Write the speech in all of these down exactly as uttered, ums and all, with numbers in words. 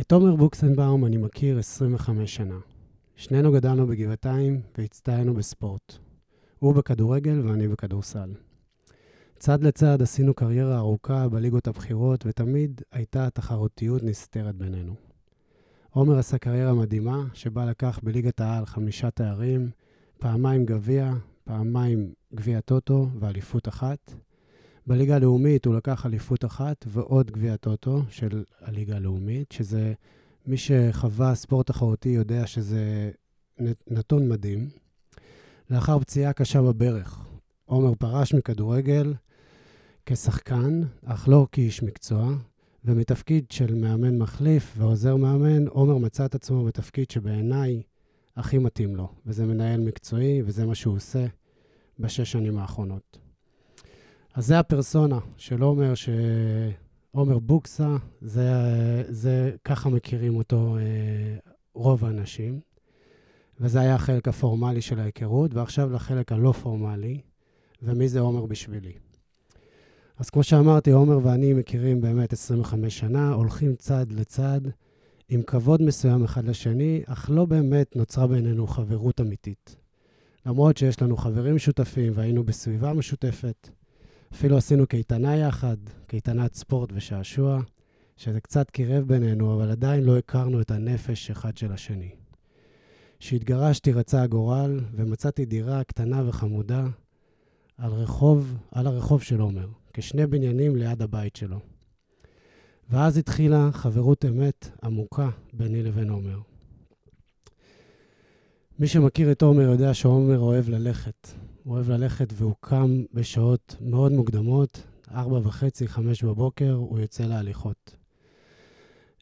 את עומר בוקסנבאום אני מכיר עשרים וחמש שנה. שנינו גדלנו בגבעתיים והצטיינו בספורט. הוא בכדורגל ואני בכדורסל. צד לצד עשינו קריירה ארוכה בליגות הבחירות ותמיד הייתה תחרותיות נסתרת בינינו. עומר עשה קריירה מדהימה שבה לקח בליגת העל חמישה תארים, פעמיים גביע, פעמיים גביע טוטו ואליפות אחת. בליגה הלאומית הוא לקח אליפות אחת ועוד גביע טוטו של הליגה הלאומית, שזה מי שחווה ספורט תחרותי יודע שזה נתון מדהים. לאחר פציעה קשה בברך, עומר פרש מכדורגל כשחקן, אך לא כאיש מקצוע, ומתפקיד של מאמן מחליף ועוזר מאמן, עומר מצא את עצמו בתפקיד שבעיניי הכי מתאים לו, וזה מנהל מקצועי, וזה מה שהוא עושה בשש שנים האחרונות. אז זה הפרסונה של עומר, שעומר בוקסה, זה, זה ככה מכירים אותו אה, רוב האנשים, וזה היה החלק הפורמלי של ההיכרות, ועכשיו לחלק הלא פורמלי, ומי זה עומר בשבילי. אז כמו שאמרתי, עומר ואני מכירים באמת עשרים וחמש שנה, הולכים צד לצד, עם כבוד מסוים אחד לשני, אך לא באמת נוצרה בינינו חברות אמיתית. למרות שיש לנו חברים משותפים, והיינו בסביבה משותפת, אפילו עשינו קייטנה יחד, קייטנת ספורט ושעשוע, שזה קצת קירב בינינו, אבל עדיין לא הכרנו את הנפש אחד של השני. כשהתגרשתי רצה הגורל, ומצאתי דירה קטנה וחמודה על רחוב, על הרחוב של עומר, כשני בניינים ליד הבית שלו. ואז התחילה חברות אמת עמוקה ביני לבין עומר. מי שמכיר את עומר יודע שעומר אוהב ללכת. הוא אוהב ללכת והוא קם בשעות מאוד מוקדמות, ארבע וחצי, חמש בבוקר, הוא יוצא להליכות.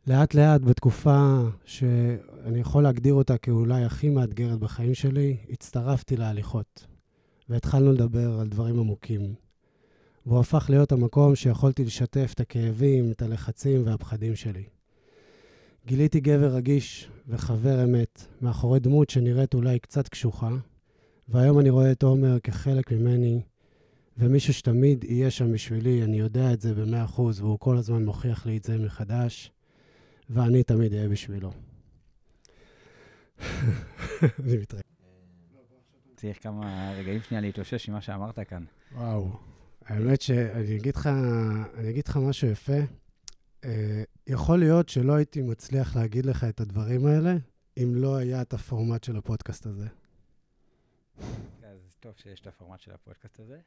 לאט לאט בתקופה שאני יכול להגדיר אותה כאולי הכי מאתגרת בחיים שלי, הצטרפתי להליכות, והתחלנו לדבר על דברים עמוקים. והוא הפך להיות המקום שיכולתי לשתף את הכאבים, את הלחצים והפחדים שלי. גיליתי גבר רגיש וחבר אמת, מאחורי דמות שנראית אולי קצת קשוחה, והיום אני רואה את עומר כחלק ממני, ומישהו שתמיד יהיה שם בשבילי, אני יודע את זה ב-מאה אחוז, והוא כל הזמן מוכיח לי את זה מחדש, ואני תמיד אהיה בשבילו. אני מתרגש. צריך כמה רגעים שנייה להתאושש עם מה שאמרת כאן. וואו. האמת שאני אגיד לך, אני אגיד לך משהו יפה. יכול להיות שלא הייתי מצליח להגיד לך את הדברים האלה, אם לא היה את הפורמט של הפודקאסט הזה. אז טוב שיש את הפורמט של הפודקאסט הזה.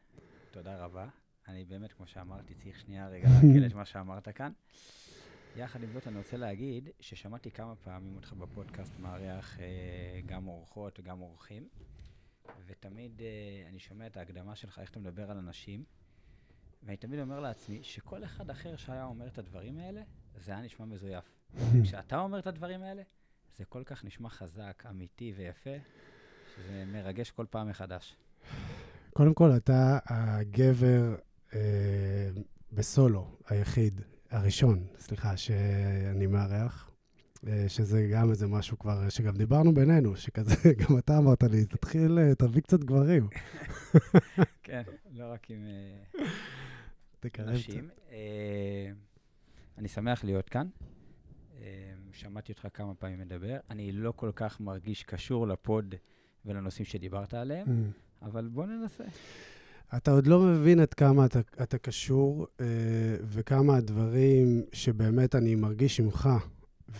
תודה רבה. אני באמת, כמו שאמרתי, צריך שנייה רגע להקל את מה שאמרת כאן. יחד עם זאת, אני רוצה להגיד ששמעתי כמה פעמים אותך בפודקאסט מארח גם אורחות וגם אורחים, ותמיד אני שומע את ההקדמה שלך, איך אתה מדבר על אנשים, ואני תמיד אומר לעצמי שכל אחד אחר שהיה אומר את הדברים האלה, זה היה נשמע מזויף. כשאתה אומר את הדברים האלה, זה כל כך נשמע חזק, אמיתי ויפה, שזה מרגש כל פעם מחדש. קודם כל, אתה הגבר אה, בסולו היחיד, הראשון, סליחה, שאני מארח, שזה גם איזה משהו כבר, שגם דיברנו בינינו, שכזה, גם אתה אמרת לי, תתחיל, תביא קצת גברים. כן, לא רק עם נשים. אני שמח להיות כאן. שמעתי אותך כמה פעמים מדבר. אני לא כל כך מרגיש קשור לפוד ולנושאים שדיברת עליהם, אבל בוא ננסה. אתה עוד לא מבין את כמה אתה, אתה קשור, וכמה הדברים שבאמת אני מרגיש ממך,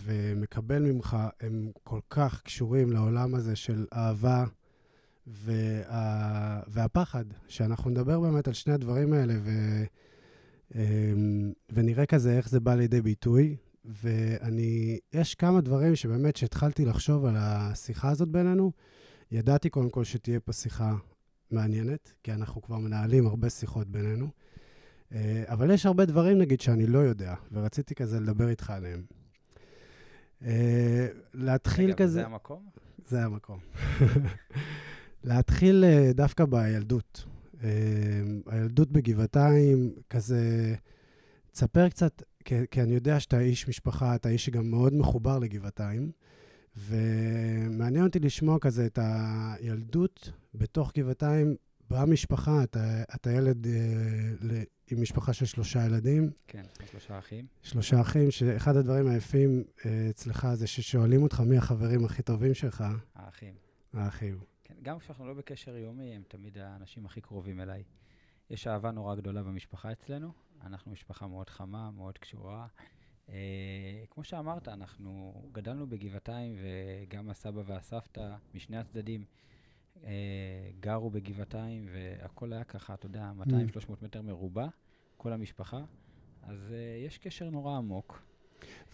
ומקבל ממך, הם כל כך קשורים לעולם הזה של אהבה וה... והפחד, שאנחנו נדבר באמת על שני הדברים האלה, ו... ונראה כזה איך זה בא לידי ביטוי, ואני, יש כמה דברים שבאמת שהתחלתי לחשוב על השיחה הזאת בינינו, ידעתי קודם כל שתהיה פה שיחה מעניינת, כי אנחנו כבר מנהלים הרבה שיחות בינינו, אבל יש הרבה דברים נגיד שאני לא יודע, ורציתי כזה לדבר איתך עליהם. להתחיל כזה... זה המקום? זה המקום. להתחיל דווקא בילדות. הילדות בגבעתיים, כזה... תספר קצת, כי אני יודע שאתה איש משפחה, אתה איש שגם מאוד מחובר לגבעתיים, ומעניין אותי לשמוע כזה את הילדות בתוך גבעתיים, במשפחה, אתה ילד עם משפחה של שלושה ילדים. כן, שלושה אחים. שלושה אחים, שאחד הדברים היפים אצלך זה ששואלים אותך מי החברים הכי טובים שלך. האחים. האחים. כן, גם כשאנחנו לא בקשר יומי, הם תמיד האנשים הכי קרובים אליי. יש אהבה נורא גדולה במשפחה אצלנו. אנחנו משפחה מאוד חמה, מאוד קשורה. כמו שאמרת, אנחנו גדלנו בגבעתיים, וגם הסבא והסבתא משני הצדדים גרו בגבעתיים, והכל היה ככה, אתה יודע, מאתיים שלוש מאות מטר מרובע, כל המשפחה. אז יש קשר נורא עמוק.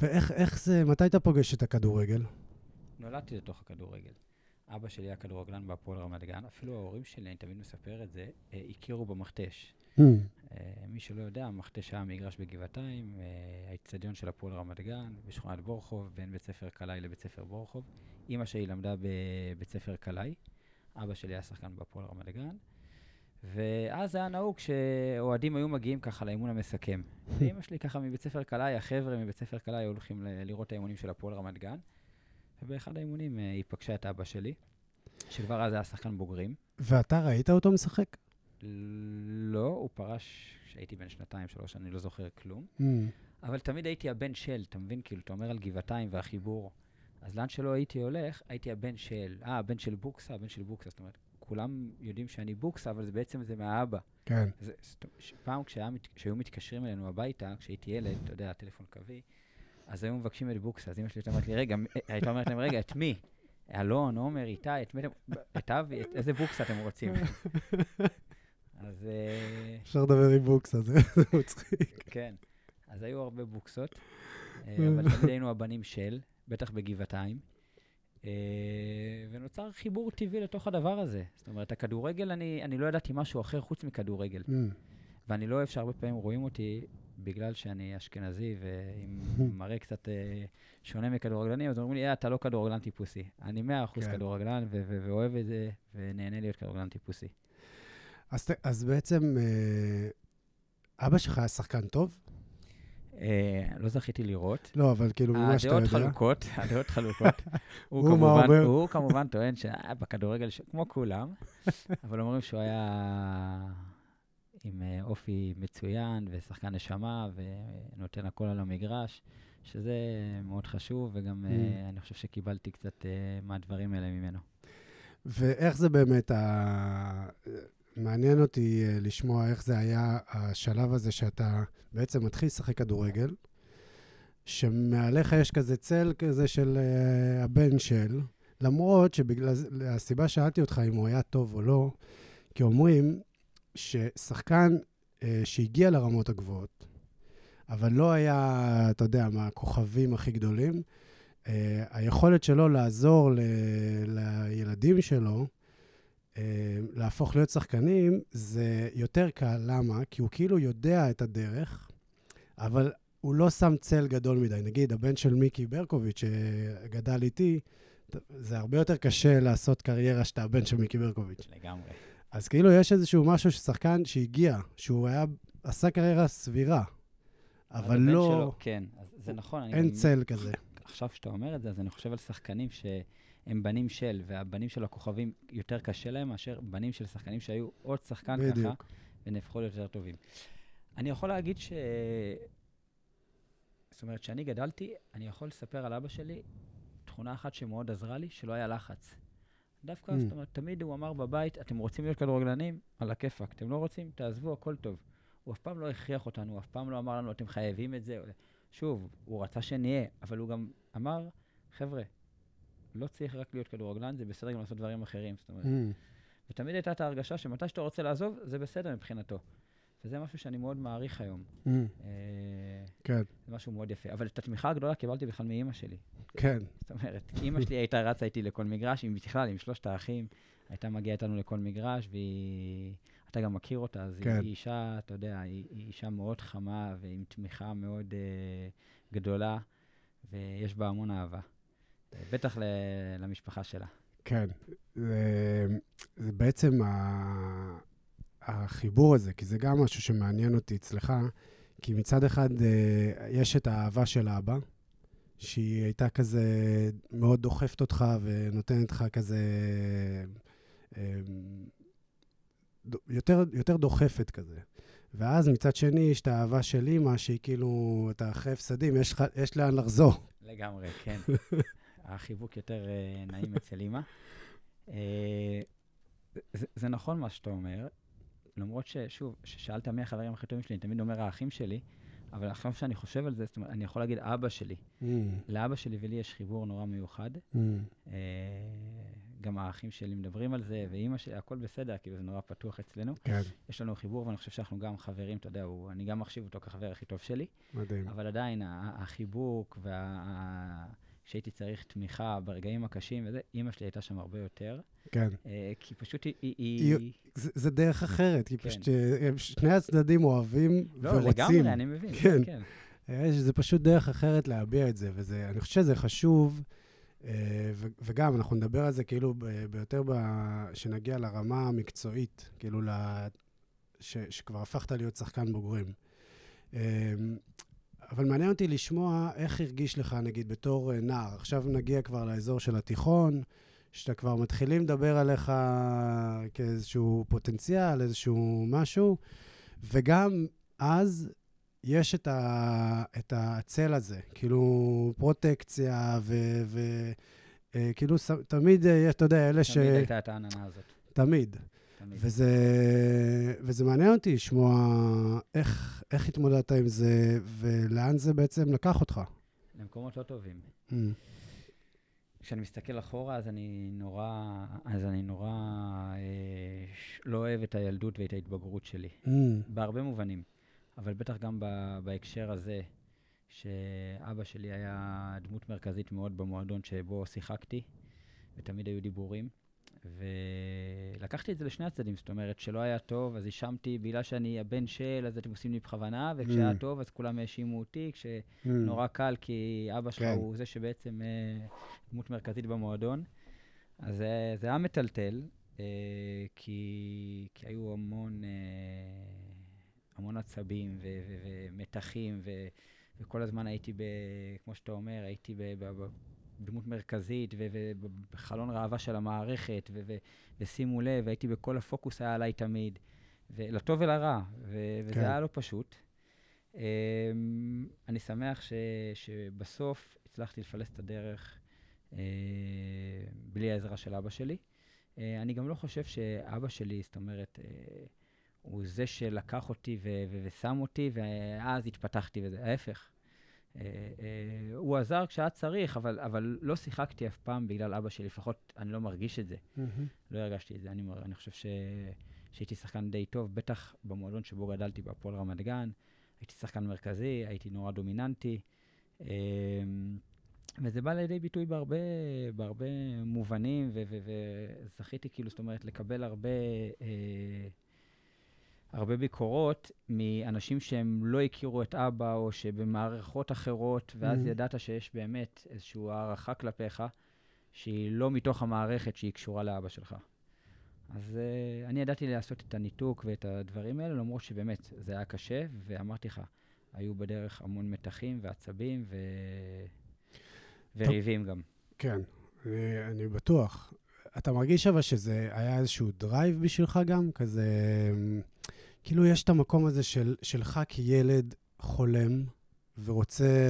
ואיך זה, מתי אתה פוגש את הכדורגל? נולדתי לתוך הכדורגל. אבא שלי היה כדורגלן בהפועל רמת גן, אפילו ההורים שלי, אני תמיד מספר את זה, הכירו במכתש. מי שלא יודע, המכתש היה מגרש בגבעתיים, האצטדיון של הפועל רמת גן, בשכונת בורחוב, בין בית ספר קלעי לבית ספר בורחוב. אמא שלי למדה בבית ספר קלעי, אבא שלי היה שחקן בהפועל רמת גן, ואז היה נהוג שאוהדים היו מגיעים ככה לאימון המסכם. ואמא שלי ככה מבית ספר קלעי, החבר'ה מבית ספר קלעי הולכים לראות את האימונים של הפועל רמת גן, ובאחד האימונים היא פגשה את אבא שלי, שכבר אז היה שחקן בוגרים. ואתה ראית אותו משחק? לא, הוא פרש כשהייתי בן שנתיים, שלוש, אני לא זוכר כלום. Mm. אבל תמיד הייתי הבן של, אתה מבין, כאילו, אתה אומר על גבעתיים והחיבור. אז לאן שלא הייתי הולך, הייתי הבן של, אה, הבן של בוקסה, הבן של בוקסה. זאת אומרת, כולם יודעים שאני בוקסה, אבל זה בעצם זה מהאבא. כן. זה, פעם כשהיה, כשהיו מתקשרים אלינו הביתה, כשהייתי ילד, אתה יודע, הטלפון קווי, אז היום מבקשים את בוקסה, אז אמא שלי הייתה אומרת לי, רגע, הייתה אומרת להם, רגע, את מי? אלון, עומר, איתי, את מי, את אבי, איזה בוקסה אתם רוצים? אז... אפשר לדבר עם בוקסה, זה מצחיק. כן, אז היו הרבה בוקסות, אבל תמיד היינו הבנים של, בטח בגבעתיים, ונוצר חיבור טבעי לתוך הדבר הזה. זאת אומרת, הכדורגל, אני לא ידעתי משהו אחר חוץ מכדורגל. ואני לא אוהב שהרבה פעמים רואים אותי, בגלל שאני אשכנזי, ואם מראה קצת שונה מכדורגלנים, אז אומרים לי, אתה לא כדורגלן טיפוסי. אני מאה אחוז כדורגלן, ואוהב את זה, ונהנה להיות כדורגלן טיפוסי. אז בעצם, אבא שלך היה שחקן טוב? לא זכיתי לראות. לא, אבל כאילו, מה שאתה יודע. הדעות חלוקות, הדעות חלוקות. הוא כמובן טוען שבכדורגל, כמו כולם, אבל אומרים שהוא היה... עם אופי מצוין ושחקן נשמה ונותן הכל על המגרש, שזה מאוד חשוב, וגם אני חושב שקיבלתי קצת מהדברים האלה ממנו. ואיך זה באמת, מעניין אותי לשמוע איך זה היה השלב הזה שאתה בעצם מתחיל לשחק כדורגל, שמעליך יש כזה צל כזה של הבן של, למרות שבגלל הסיבה שאלתי אותך אם הוא היה טוב או לא, כי אומרים, ששחקן אה, שהגיע לרמות הגבוהות, אבל לא היה, אתה יודע, מהכוכבים הכי גדולים, אה, היכולת שלו לעזור ל, לילדים שלו, אה, להפוך להיות שחקנים, זה יותר קל. למה? כי הוא כאילו יודע את הדרך, אבל הוא לא שם צל גדול מדי. נגיד, הבן של מיקי ברקוביץ' שגדל איתי, זה הרבה יותר קשה לעשות קריירה שאתה הבן של מיקי ברקוביץ'. לגמרי. אז כאילו יש איזשהו משהו ששחקן שהגיע, שהוא היה, עשה קריירה סבירה, אבל לא... שלו, כן, אז זה נכון. אין אני צל גם... כזה. עכשיו שאתה אומר את זה, אז אני חושב על שחקנים שהם בנים של, והבנים של הכוכבים יותר קשה להם, מאשר בנים של שחקנים שהיו עוד שחקן בדיוק. ככה, ונפחו יותר טובים. אני יכול להגיד ש... זאת אומרת, שאני גדלתי, אני יכול לספר על אבא שלי, תכונה אחת שמאוד עזרה לי, שלא היה לחץ. דווקא, זאת אומרת, תמיד הוא אמר בבית, אתם רוצים להיות כדורגלנים? על הכיפק. אתם לא רוצים? תעזבו, הכל טוב. הוא אף פעם לא הכריח אותנו, הוא אף פעם לא אמר לנו, אתם חייבים את זה. שוב, הוא רצה שנהיה, אבל הוא גם אמר, חבר'ה, לא צריך רק להיות כדורגלן, זה בסדר גם לעשות דברים אחרים, זאת אומרת. ותמיד הייתה את ההרגשה שמתי שאתה רוצה לעזוב, זה בסדר מבחינתו. וזה משהו שאני מאוד מעריך היום. כן. זה משהו מאוד יפה. אבל את התמיכה הגדולה קיבלתי בכלל מאמא שלי. כן. זאת אומרת, אמא שלי הייתה רצה איתי לכל מגרש, היא בכלל, עם שלושת האחים, הייתה מגיעה איתנו לכל מגרש, והיא... אתה גם מכיר אותה, אז היא אישה, אתה יודע, היא אישה מאוד חמה, ועם תמיכה מאוד גדולה, ויש בה המון אהבה. בטח למשפחה שלה. כן. זה בעצם ה... החיבור הזה, כי זה גם משהו שמעניין אותי אצלך, כי מצד אחד יש את האהבה של האבא, שהיא הייתה כזה מאוד דוחפת אותך ונותנת לך כזה יותר, יותר דוחפת כזה. ואז מצד שני יש את האהבה של אמא, שהיא כאילו, אתה אחרי הפסדים, יש, יש לאן לחזור. לגמרי, כן. החיבוק יותר uh, נעים אצל אמא. Uh, זה, זה נכון מה שאתה אומר, למרות ששוב, ששאלת מי החברים הכי טובים שלי, אני תמיד אומר האחים שלי, אבל עכשיו שאני חושב על זה, זאת אומרת, אני יכול להגיד אבא שלי. Mm. לאבא שלי ולי יש חיבור נורא מיוחד. Mm. Uh, גם האחים שלי מדברים על זה, ואמא שלי, הכל בסדר, כאילו זה נורא פתוח אצלנו. כן. יש לנו חיבור, ואני חושב שאנחנו גם חברים, אתה יודע, הוא, אני גם מחשיב אותו כחבר הכי טוב שלי. מדהים. אבל עדיין, החיבוק, וה... שהייתי צריך תמיכה ברגעים הקשים, וזה, אמא שלי הייתה שם הרבה יותר. כן. כי פשוט היא... היא... זה, זה דרך אחרת, כי כן. פשוט שני הצדדים אוהבים לא, ורוצים. לא, לגמרי, אני מבין. כן. כן. זה פשוט דרך אחרת להביע את זה, ואני חושב שזה חשוב, וגם אנחנו נדבר על זה כאילו ביותר שנגיע לרמה המקצועית, כאילו שכבר הפכת להיות שחקן בוגרים. אבל מעניין אותי לשמוע איך הרגיש לך, נגיד, בתור נער. עכשיו נגיע כבר לאזור של התיכון, שאתה כבר מתחילים לדבר עליך כאיזשהו פוטנציאל, איזשהו משהו, וגם אז יש את, ה, את הצל הזה, כאילו פרוטקציה, וכאילו ו- תמיד יש, אתה יודע, אלה ש... תמיד הייתה את העננה הזאת. תמיד. וזה, וזה מעניין אותי לשמוע איך, איך התמודדת עם זה, ולאן זה בעצם לקח אותך. למקומות לא טובים. Mm. כשאני מסתכל אחורה, אז אני נורא, אז אני נורא אה, ש... לא אוהב את הילדות ואת ההתבגרות שלי. Mm. בהרבה מובנים. אבל בטח גם ב- בהקשר הזה, שאבא שלי היה דמות מרכזית מאוד במועדון שבו שיחקתי, ותמיד היו דיבורים. ולקחתי את זה לשני הצדדים, זאת אומרת, שלא היה טוב, אז אישמתי, בגלל שאני הבן של, אז אתם עושים לי בכוונה, וכשהיה mm. טוב, אז כולם האשימו אותי, כשנורא mm. קל, כי אבא שלך כן. הוא זה שבעצם אה, דמות מרכזית במועדון. אז אה, זה היה מטלטל, אה, כי, כי היו המון, אה, המון עצבים ו- ו- ו- ומתחים, ו- וכל הזמן הייתי, ב, כמו שאתה אומר, הייתי ב... ב-, ב- דמות מרכזית, ובחלון ראווה של המערכת, ושימו לב, והייתי בכל הפוקוס היה עליי תמיד, לטוב ולרע, וזה היה לא פשוט. אני שמח שבסוף הצלחתי לפלס את הדרך בלי העזרה של אבא שלי. אני גם לא חושב שאבא שלי, זאת אומרת, הוא זה שלקח אותי ושם אותי, ואז התפתחתי וזה, ההפך. הוא עזר כשהיה צריך, אבל, אבל לא שיחקתי אף פעם בגלל אבא שלי, לפחות אני לא מרגיש את זה. לא הרגשתי את זה. אני, אני חושב ש... שהייתי שחקן די טוב, בטח במועדון שבו גדלתי בהפועל רמת גן, הייתי שחקן מרכזי, הייתי נורא דומיננטי, וזה בא לידי ביטוי בהרבה, בהרבה מובנים, ו- ו- ו- זכיתי, כאילו, זאת אומרת, לקבל הרבה, הרבה ביקורות מאנשים שהם לא הכירו את אבא, או שבמערכות אחרות, ואז mm. ידעת שיש באמת איזושהי הערכה כלפיך, שהיא לא מתוך המערכת שהיא קשורה לאבא שלך. אז uh, אני ידעתי לעשות את הניתוק ואת הדברים האלה, למרות שבאמת זה היה קשה, ואמרתי לך, היו בדרך המון מתחים ועצבים ו... וריבים גם. כן, אני, אני בטוח. אתה מרגיש אבל שזה היה איזשהו דרייב בשבילך גם? כזה... כאילו יש את המקום הזה של, שלך כילד חולם ורוצה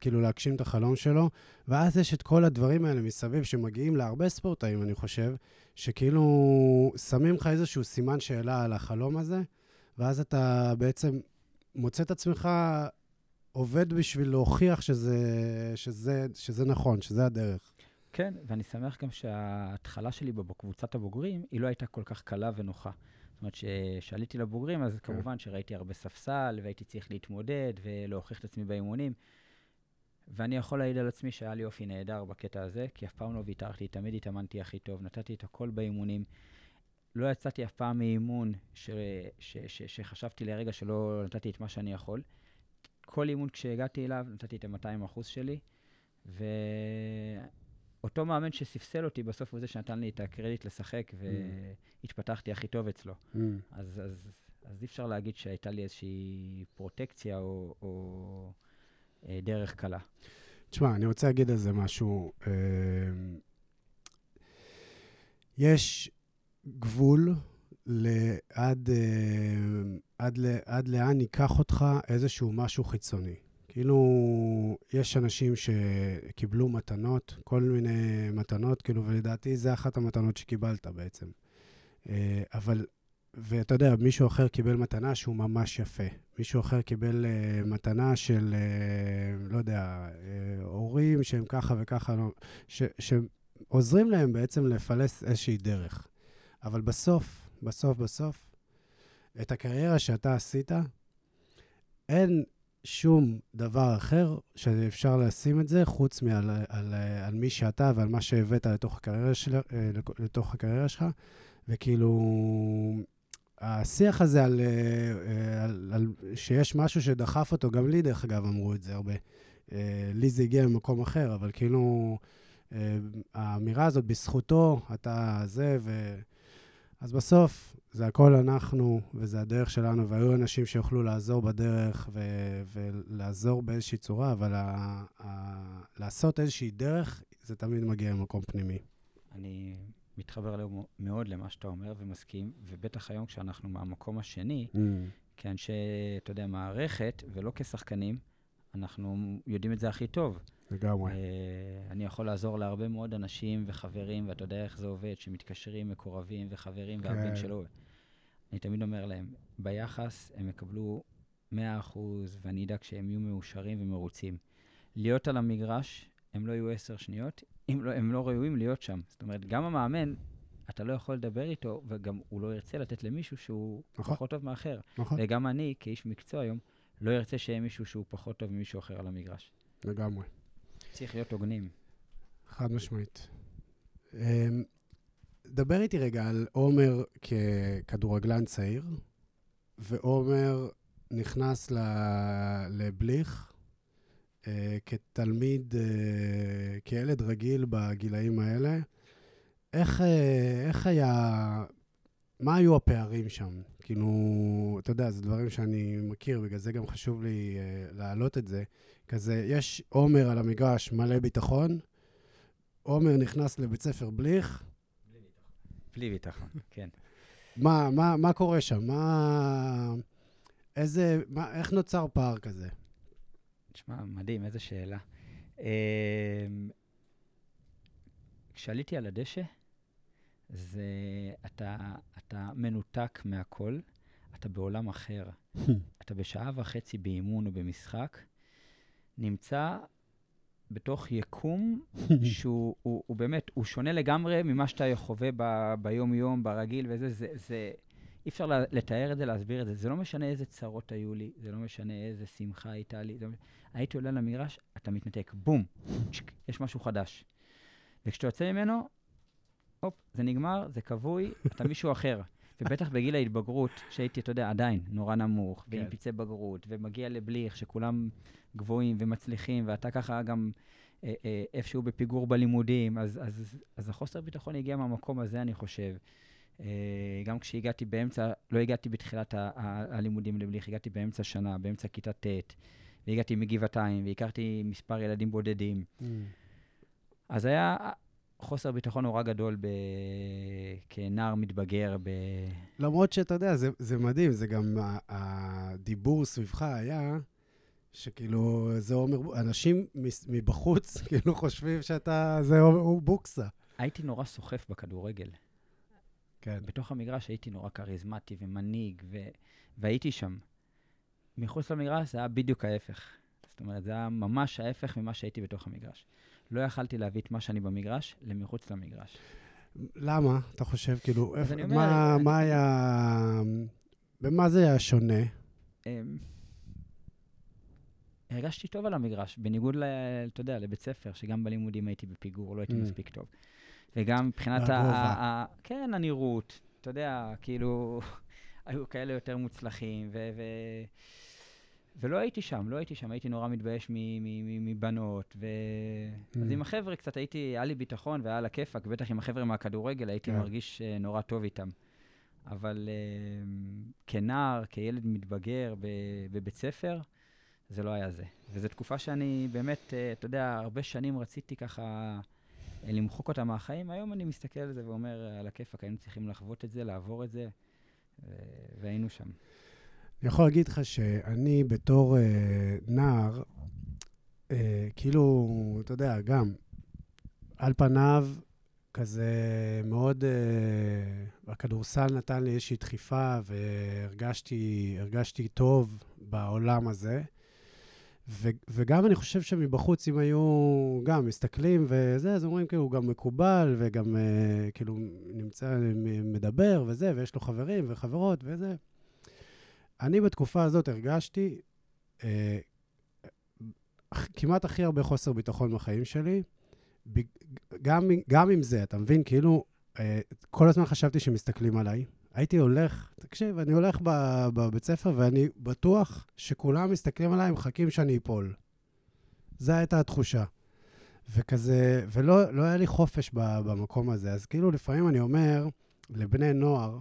כאילו להגשים את החלום שלו, ואז יש את כל הדברים האלה מסביב שמגיעים להרבה ספורטאים, אני חושב, שכאילו שמים לך איזשהו סימן שאלה על החלום הזה, ואז אתה בעצם מוצא את עצמך עובד בשביל להוכיח שזה, שזה, שזה נכון, שזה הדרך. כן, ואני שמח גם שההתחלה שלי בקבוצת הבוגרים היא לא הייתה כל כך קלה ונוחה. זאת אומרת, כשעליתי לבוגרים, אז כמובן שראיתי הרבה ספסל, והייתי צריך להתמודד ולהוכיח את עצמי באימונים. ואני יכול להעיד על עצמי שהיה לי אופי נהדר בקטע הזה, כי אף פעם לא ויתרתי, תמיד התאמנתי הכי טוב, נתתי את הכל באימונים. לא יצאתי אף פעם מאימון ש... ש... ש... שחשבתי לרגע שלא נתתי את מה שאני יכול. כל אימון כשהגעתי אליו, נתתי את ה-מאתיים אחוז שלי, ו... אותו מאמן שספסל אותי בסוף הוא זה שנתן לי את הקרדיט לשחק, והתפתחתי הכי טוב אצלו. אז אי אפשר להגיד שהייתה לי איזושהי פרוטקציה או דרך קלה. תשמע, אני רוצה להגיד על זה משהו. יש גבול לעד, עד, עד לאן ניקח אותך איזשהו משהו חיצוני. כאילו, יש אנשים שקיבלו מתנות, כל מיני מתנות, כאילו, ולדעתי זה אחת המתנות שקיבלת בעצם. אבל, ואתה יודע, מישהו אחר קיבל מתנה שהוא ממש יפה. מישהו אחר קיבל מתנה של, לא יודע, הורים שהם ככה וככה, ש, שעוזרים להם בעצם לפלס איזושהי דרך. אבל בסוף, בסוף, בסוף, את הקריירה שאתה עשית, אין שום דבר אחר שאפשר לשים את זה, חוץ מעל, על, על, על מי שאתה ועל מה שהבאת לתוך הקריירה של, לתוך הקריירה שלך. וכאילו, השיח הזה על, על, על, שיש משהו שדחף אותו, גם לי דרך אגב אמרו את זה הרבה. לי זה הגיע ממקום אחר, אבל כאילו, האמירה הזאת בזכותו, אתה זה ו... אז בסוף, זה הכל אנחנו, וזה הדרך שלנו, והיו אנשים שיוכלו לעזור בדרך, ו- ולעזור באיזושהי צורה, אבל ה- ה- לעשות איזושהי דרך, זה תמיד מגיע למקום פנימי. אני מתחבר מאוד למה שאתה אומר ומסכים, ובטח היום כשאנחנו מהמקום השני, mm. כאנשי, אתה יודע, מערכת, ולא כשחקנים, אנחנו יודעים את זה הכי טוב. לגמרי. אני יכול לעזור להרבה מאוד אנשים וחברים, ואתה יודע איך זה עובד, שמתקשרים, מקורבים וחברים והרבים שלו. אני תמיד אומר להם, ביחס הם יקבלו מאה אחוז, ואני אדע כשהם יהיו מאושרים ומרוצים. להיות על המגרש, הם לא יהיו עשר שניות, הם לא ראויים להיות שם. זאת אומרת, גם המאמן, אתה לא יכול לדבר איתו, וגם הוא לא ירצה לתת למישהו שהוא פחות טוב מאחר. וגם אני, כאיש מקצוע היום, לא ירצה שיהיה מישהו שהוא פחות טוב ממישהו אחר על המגרש. לגמרי. צריך להיות הוגנים. חד משמעית. דבר איתי רגע על עומר ככדורגלן צעיר, ועומר נכנס לבליך כתלמיד, כילד רגיל בגילאים האלה. איך, איך היה... מה היו הפערים שם? כאילו, אתה יודע, זה דברים שאני מכיר, בגלל זה גם חשוב לי uh, להעלות את זה. כזה, יש עומר על המגרש מלא ביטחון, עומר נכנס לבית ספר בליך. בלי ביטחון. בלי ביטחון, כן. מה, מה, מה קורה שם? מה... איזה... מה, איך נוצר פער כזה? תשמע, מדהים, איזו שאלה. כשעליתי על הדשא, זה, אתה, אתה מנותק מהכל, אתה בעולם אחר. אתה בשעה וחצי באימון או במשחק, נמצא בתוך יקום שהוא, הוא, הוא באמת, הוא שונה לגמרי ממה שאתה חווה ב, ביום-יום, ברגיל, וזה, זה, זה, אי אפשר לתאר את זה, להסביר את זה. זה לא משנה איזה צרות היו לי, זה לא משנה איזה שמחה הייתה לי. הייתי עולה למגרש, אתה מתנתק, בום, יש משהו חדש. וכשאתה יוצא ממנו, הופ, זה נגמר, זה קבוי, אתה מישהו אחר. ובטח בגיל ההתבגרות, שהייתי, אתה יודע, עדיין נורא נמוך, ועם פיצי בגרות, ומגיע לבליך, שכולם גבוהים ומצליחים, ואתה ככה גם אה, אה, איפשהו בפיגור בלימודים, אז, אז, אז החוסר ביטחון הגיע מהמקום הזה, אני חושב. אה, גם כשהגעתי באמצע, לא הגעתי בתחילת ה- ה- הלימודים לבליך, הגעתי באמצע שנה, באמצע כיתה ט', והגעתי מגבעתיים, והכרתי מספר ילדים בודדים. Mm. אז היה... חוסר ביטחון נורא גדול ב... כנער מתבגר. ב... למרות שאתה יודע, זה, זה מדהים, זה גם הדיבור סביבך היה, שכאילו, זה אומר, אנשים מבחוץ כאילו חושבים שאתה, זה הוא בוקסה. הייתי נורא סוחף בכדורגל. כן. בתוך המגרש הייתי נורא קריזמטי ומנהיג, ו... והייתי שם. מחוץ למגרש זה היה בדיוק ההפך. זאת אומרת, זה היה ממש ההפך ממה שהייתי בתוך המגרש. לא יכלתי להביא את מה שאני במגרש, למחוץ למגרש. למה? אתה חושב, כאילו, איפה, אומר, מה, אני... מה היה... במה זה היה שונה? הם... הרגשתי טוב על המגרש, בניגוד, ל... אתה יודע, לבית ספר, שגם בלימודים הייתי בפיגור, לא הייתי mm. מספיק טוב. וגם מבחינת ה... ה... כן, הנראות, אתה יודע, כאילו, היו כאלה יותר מוצלחים, ו... ו... ולא הייתי שם, לא הייתי שם, הייתי נורא מתבייש מבנות, ו... אז עם החבר'ה קצת הייתי, היה לי ביטחון והיה לה כיפק, בטח עם החבר'ה מהכדורגל הייתי מרגיש נורא טוב איתם. אבל כנער, כילד מתבגר בבית ספר, זה לא היה זה. וזו תקופה שאני באמת, אתה יודע, הרבה שנים רציתי ככה למחוק אותה מהחיים, היום אני מסתכל על זה ואומר, על הכיפק, היינו צריכים לחוות את זה, לעבור את זה. והיינו שם. אני יכול להגיד לך שאני בתור אה, נער, אה, כאילו, אתה יודע, גם על פניו כזה מאוד, אה, הכדורסל נתן לי איזושהי דחיפה, והרגשתי הרגשתי טוב בעולם הזה, ו- וגם אני חושב שמבחוץ אם היו גם מסתכלים וזה, אז אומרים כאילו הוא גם מקובל, וגם אה, כאילו נמצא, מדבר וזה, ויש לו חברים וחברות וזה. אני בתקופה הזאת הרגשתי אה, כמעט הכי הרבה חוסר ביטחון בחיים שלי, ב, גם, גם עם זה, אתה מבין? כאילו, אה, כל הזמן חשבתי שמסתכלים עליי. הייתי הולך, תקשיב, אני הולך בבית ספר, ואני בטוח שכולם מסתכלים עליי, מחכים שאני אפול. זו הייתה התחושה. וכזה, ולא לא היה לי חופש במקום הזה. אז כאילו, לפעמים אני אומר לבני נוער,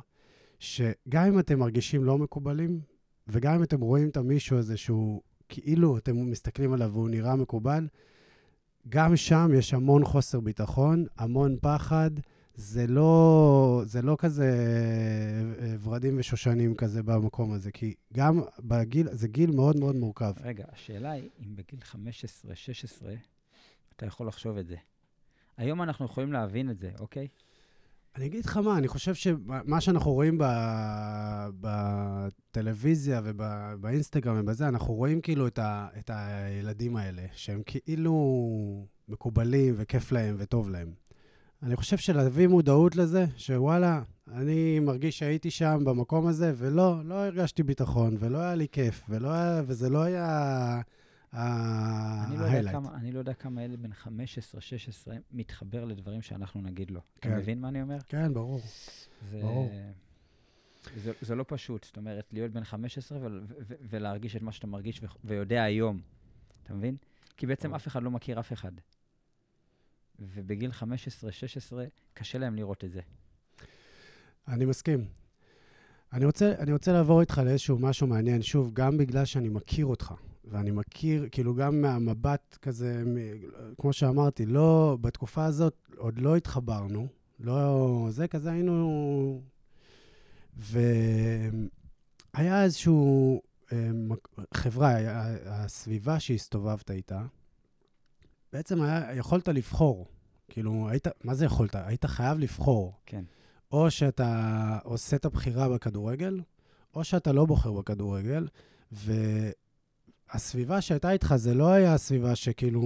שגם אם אתם מרגישים לא מקובלים, וגם אם אתם רואים את מישהו הזה שהוא, כאילו אתם מסתכלים עליו והוא נראה מקובל, גם שם יש המון חוסר ביטחון, המון פחד, זה לא, זה לא כזה ורדים ושושנים כזה במקום הזה, כי גם בגיל, זה גיל מאוד מאוד מורכב. רגע, השאלה היא, אם בגיל חמש עשרה, שש עשרה, אתה יכול לחשוב את זה. היום אנחנו יכולים להבין את זה, אוקיי? אני אגיד לך מה, אני חושב שמה שאנחנו רואים בטלוויזיה ובאינסטגרם ובזה, אנחנו רואים כאילו את הילדים האלה, שהם כאילו מקובלים וכיף להם וטוב להם. אני חושב שלהביא מודעות לזה, שוואלה, אני מרגיש שהייתי שם במקום הזה, ולא, לא הרגשתי ביטחון, ולא היה לי כיף, וזה לא היה ההיילייט. אני לא יודע כמה ילד בן חמש עשרה שש עשרה מתחבר לדברים שאנחנו נגיד לו. אתה מבין מה אני אומר? כן, ברור. זה לא פשוט, זאת אומרת, להיות בן חמש עשרה ולהרגיש את מה שאתה מרגיש ויודע היום. אתה מבין? כי בעצם אף אחד לא מכיר אף אחד. ובגיל חמש עשרה שש עשרה קשה להם לראות את זה. אני מסכים. אני רוצה, אני רוצה לעבור איתך לאיזשהו משהו מעניין, שוב, גם בגלל שאני מכיר אותך, ואני מכיר, כאילו גם מהמבט כזה, כמו שאמרתי, לא, בתקופה הזאת עוד לא התחברנו, לא, זה כזה היינו, והיה איזשהו חברה, הסביבה שהסתובבת איתה, בעצם היה, יכולת לבחור, כאילו, היית, מה זה יכולת? היית חייב לבחור. כן. או שאתה עושה את הבחירה בכדורגל, או שאתה לא בוחר בכדורגל, והסביבה שהייתה איתך, זה לא היה הסביבה שכאילו,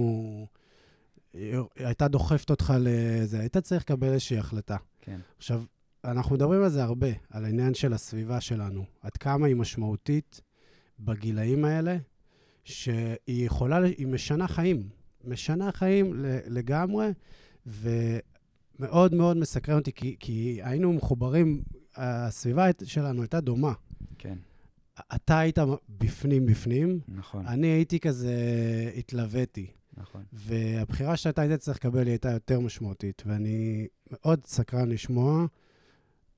הייתה דוחפת אותך לזה, היית צריך לקבל איזושהי החלטה. כן. עכשיו, אנחנו מדברים על זה הרבה, על העניין של הסביבה שלנו, עד כמה היא משמעותית בגילאים האלה, שהיא יכולה, היא משנה חיים. משנה חיים לגמרי, ומאוד מאוד מסקרן אותי, כי, כי היינו מחוברים, הסביבה שלנו הייתה דומה. כן. אתה היית בפנים בפנים. נכון. אני הייתי כזה, התלוויתי. נכון. והבחירה שאתה היית צריך לקבל, היא הייתה יותר משמעותית, ואני מאוד סקרן לשמוע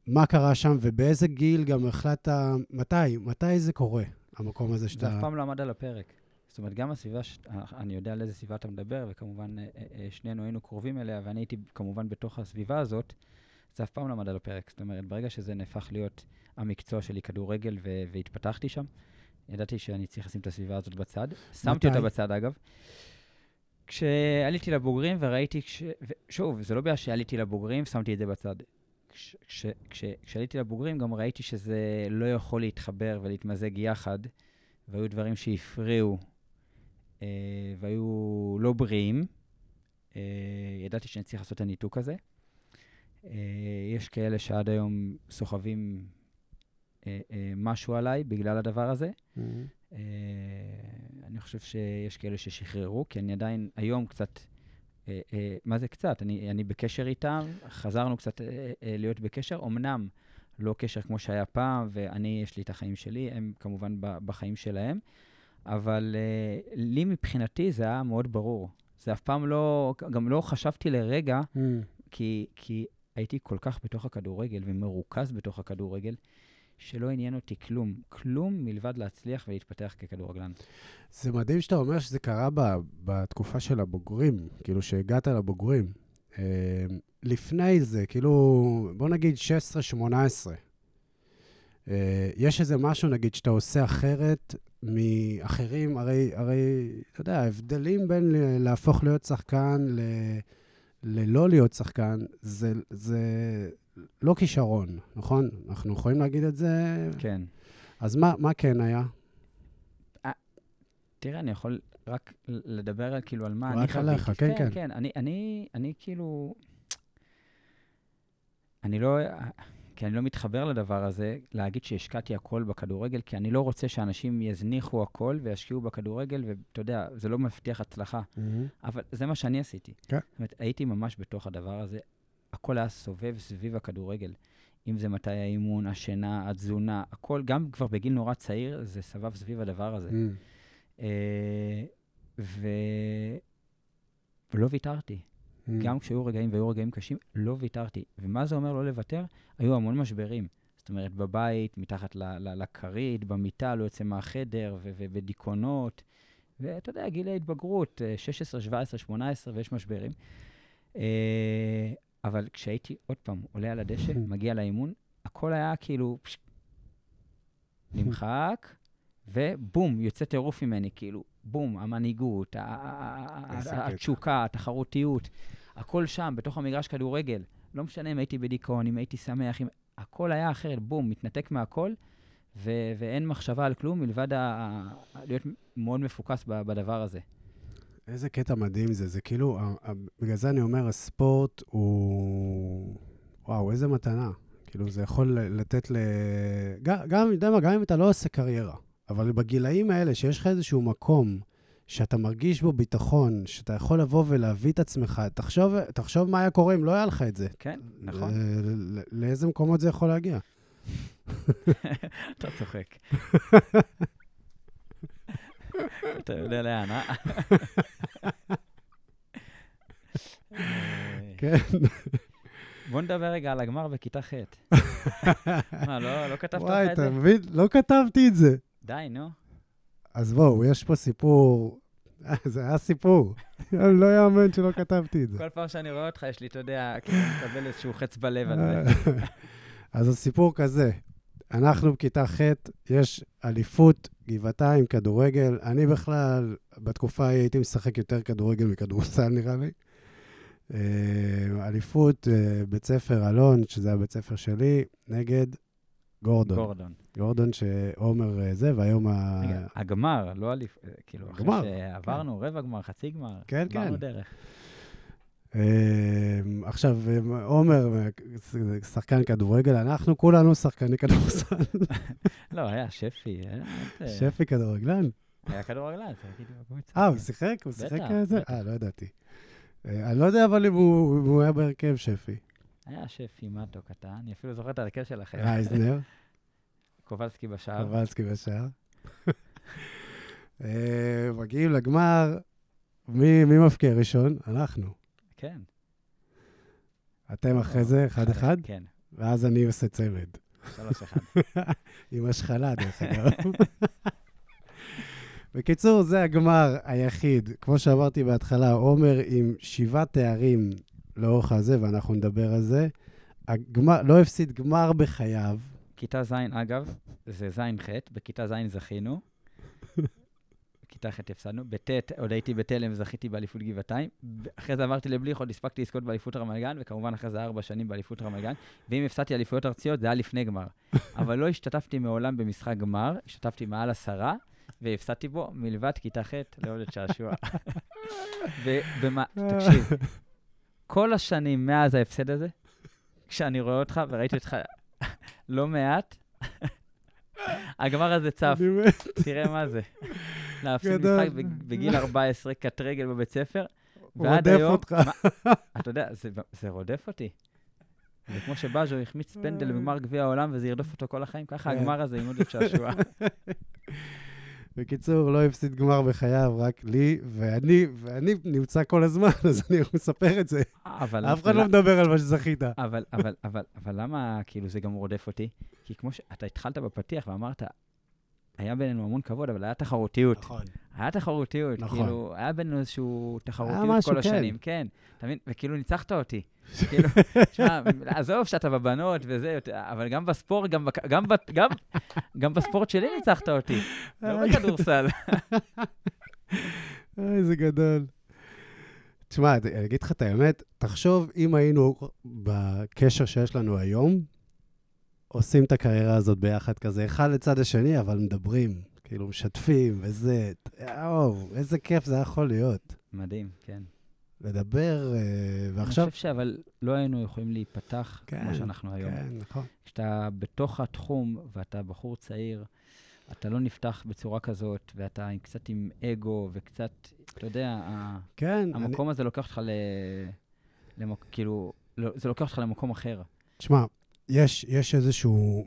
מה קרה שם, ובאיזה גיל גם החלטת, מתי, מתי זה קורה, המקום הזה שאתה... זה אף פעם לא עמד על הפרק. זאת אומרת, גם הסביבה, אני יודע על איזה סביבה אתה מדבר, וכמובן שנינו היינו קרובים אליה, ואני הייתי כמובן בתוך הסביבה הזאת, זה אף פעם למד על הפרק. זאת אומרת, ברגע שזה נהפך להיות המקצוע שלי כדורגל, והתפתחתי שם, ידעתי שאני צריך לשים את הסביבה הזאת בצד. שמתי אותה בצד, אגב. כשעליתי לבוגרים וראיתי, שוב, זה לא בעיה שעליתי לבוגרים, שמתי את זה בצד. כשעליתי לבוגרים גם ראיתי שזה לא יכול להתחבר ולהתמזג יחד, והיו דברים שהפריעו, והיו לא בריאים. ידעתי שאני צריך לעשות את הניתוק הזה. יש כאלה שעד היום סוחבים משהו עליי בגלל הדבר הזה. אני חושב שיש כאלה ששחררו, כי אני עדיין היום קצת, מה זה קצת? אני בקשר איתם, חזרנו קצת להיות בקשר, אמנם לא קשר כמו שהיה פעם, ואני, יש לי את החיים שלי, הם כמובן בחיים שלהם, אבל uh, לי מבחינתי זה היה מאוד ברור. זה אף פעם לא, גם לא חשבתי לרגע, mm. כי, כי הייתי כל כך בתוך הכדורגל, ומרוכז בתוך הכדורגל, שלא עניין אותי כלום. כלום מלבד להצליח ולהתפתח ככדורגלן. זה מדהים שאתה אומר שזה קרה ב, בתקופה של הבוגרים, כאילו שהגעת לבוגרים. לפני זה, כאילו, בוא נגיד שש עשרה שמונה עשרה, יש איזה משהו, נגיד, שאתה עושה אחרת מאחרים, הרי, הרי, אתה יודע, ההבדלים בין להפוך להיות שחקן ל... ללא להיות שחקן, זה, זה לא כישרון, נכון? אנחנו יכולים להגיד את זה? כן. אז מה, מה כן היה? תראה, אני יכול רק לדבר כאילו על מה אני חוויתי. רק עליך, כן, כן. כן, אני, אני, אני כאילו... אני לא... כי אני לא מתחבר לדבר הזה, להגיד שהשקעתי הכל בכדורגל, כי אני לא רוצה שאנשים יזניחו הכל וישקיעו בכדורגל, ואתה יודע, זה לא מבטיח הצלחה. Mm-hmm. אבל זה מה שאני עשיתי. Okay. זאת אומרת, הייתי ממש בתוך הדבר הזה, הכל היה סובב סביב הכדורגל. אם זה מתי האימון, השינה, התזונה, הכל, גם כבר בגיל נורא צעיר, זה סבב סביב הדבר הזה. Mm-hmm. אה, ו... ולא ויתרתי. גם כשהיו רגעים והיו רגעים קשים, לא ויתרתי. ומה זה אומר לא לוותר? היו המון משברים. זאת אומרת, בבית, מתחת לקרית, במיטה, לא יוצא מהחדר, ובדיכאונות. ואתה יודע, גיל ההתבגרות, שש עשרה, שבע עשרה, שמונה עשרה, ויש משברים. אבל כשהייתי, עוד פעם, עולה על הדשא, מגיע לאימון, הכל היה כאילו, נמחק, ובום, יוצא טירוף ממני, כאילו. בום, המנהיגות, התשוקה, התחרותיות, הכל שם, בתוך המגרש כדורגל. לא משנה אם הייתי בדיכאון, אם הייתי שמח, אם... הכל היה אחרת, בום, מתנתק מהכל, ו- ואין מחשבה על כלום, מלבד ה- להיות מאוד מפוקס ב- בדבר הזה. איזה קטע מדהים זה, זה כאילו, בגלל זה אני אומר, הספורט הוא... וואו, איזה מתנה. כאילו, זה יכול לתת ל... גם, גם, גם אם אתה לא עושה קריירה. אבל בגילאים האלה, שיש לך איזשהו מקום שאתה מרגיש בו ביטחון, שאתה יכול לבוא ולהביא את עצמך, תחשוב, תחשוב מה היה קורה אם לא היה לך את זה. כן, נכון. לאיזה מקומות זה יכול להגיע? אתה צוחק. אתה יודע לאן, אה? כן. בוא נדבר רגע על הגמר בכיתה ח'. מה, לא כתבת לך את זה? וואי, לא כתבתי את זה. די, נו. אז בואו, יש פה סיפור. זה היה סיפור. אני לא יאמן שלא כתבתי את זה. כל פעם שאני רואה אותך, יש לי, אתה יודע, כאילו מקבל איזשהו חץ בלב על זה. אז הסיפור כזה. אנחנו בכיתה ח', יש אליפות, גבעתיים, כדורגל. אני בכלל, בתקופה הייתי משחק יותר כדורגל מכדורסל, נראה לי. אליפות, בית ספר אלון, שזה הבית ספר שלי, נגד... גורדון. גורדון. גורדון שעומר זה, והיום ה... רגע, הגמר, לא אליף... כאילו, הגמר, אחרי שעברנו, כן. רבע גמר, חצי גמר. כן, כן. עברנו דרך. עכשיו, עומר, שחקן כדורגל, אנחנו כולנו שחקני כדורסל. לא, היה שפי. שפי כדורגלן? היה כדורגלן. אה, הוא שיחק? הוא שיחק כזה? אה, לא ידעתי. אני לא יודע, אבל הוא היה בהרכב שפי. היה שפי מטו קטן, אני אפילו זוכר את הרכב שלכם. רייזנר. קובלסקי בשער. קובלסקי בשער. מגיעים לגמר, מי מפקיע ראשון? אנחנו. כן. אתם אחרי זה, אחד אחד? כן. ואז אני עושה צמד. שלוש אחד. עם השחלה, דרך אגב. בקיצור, זה הגמר היחיד. כמו שאמרתי בהתחלה, עומר עם שבעה תארים לאורך הזה, ואנחנו נדבר על זה. הגמר, לא הפסיד גמר בחייו. כיתה זין, אגב, זה זין ח', בכיתה זין זכינו. בכיתה ח' הפסדנו. בט', עוד הייתי בתלם, זכיתי באליפות גבעתיים. אחרי זה עברתי לבליך, עוד הספקתי לזכות באליפות רמת גן, וכמובן אחרי זה ארבע שנים באליפות רמת גן. ואם הפסדתי אליפויות ארציות, זה היה לפני גמר. אבל לא השתתפתי מעולם במשחק גמר, השתתפתי מעל עשרה, והפסדתי בו מלבד כיתה ח' לעודת שעשוע. ובמה, תקשיב. כל השנים מאז ההפסד הזה, כשאני רואה אותך וראיתי אותך לא מעט, הגמר הזה צף. תראה מה זה. להפסיד משחק בגיל ארבע עשרה, קט רגל בבית ספר, ועד היום... הוא רודף אותך. אתה יודע, זה רודף אותי. זה כמו שבאז'ו החמיץ פנדל בגמר גביע העולם, וזה ירדוף אותו כל החיים, ככה הגמר הזה עם עודת שעשוע. בקיצור, לא הפסיד גמר בחייו, רק לי, ואני, ואני נמצא כל הזמן, אז אני מספר את זה. אף אחד לא מדבר על מה שזכית. אבל, אבל, אבל, אבל למה, כאילו, זה גם רודף אותי? כי כמו שאתה התחלת בפתיח ואמרת, היה בינינו המון כבוד, אבל היה תחרותיות. נכון. היה תחרותיות, נכון. כאילו, היה בינינו איזשהו תחרותיות כל השנים. כן. אתה מבין? וכאילו ניצחת אותי. כאילו, שמה, עזוב שאתה בבנות וזה, אבל גם בספורט, גם, גם, גם, גם בספורט שלי ניצחת אותי. לא בכדורסל. איזה גדול. תשמע, אני אגיד לך את האמת, תחשוב אם היינו בקשר שיש לנו היום, עושים את הקריירה הזאת ביחד כזה, אחד לצד השני, אבל מדברים, כאילו משתפים וזה, אוב, איזה כיף זה יכול להיות. מדהים, כן. לדבר, ועכשיו... אני חושב שאבל לא היינו יכולים להיפתח כמו שאנחנו היום. כן, נכון. כשאתה בתוך התחום ואתה בחור צעיר, אתה לא נפתח בצורה כזאת, ואתה קצת עם אגו, וקצת, אתה יודע, כן, המקום אני... הזה לוקח אותך ל... למוק... כאילו, לא, זה לוקח אותך למקום אחר. תשמע, יש, יש איזשהו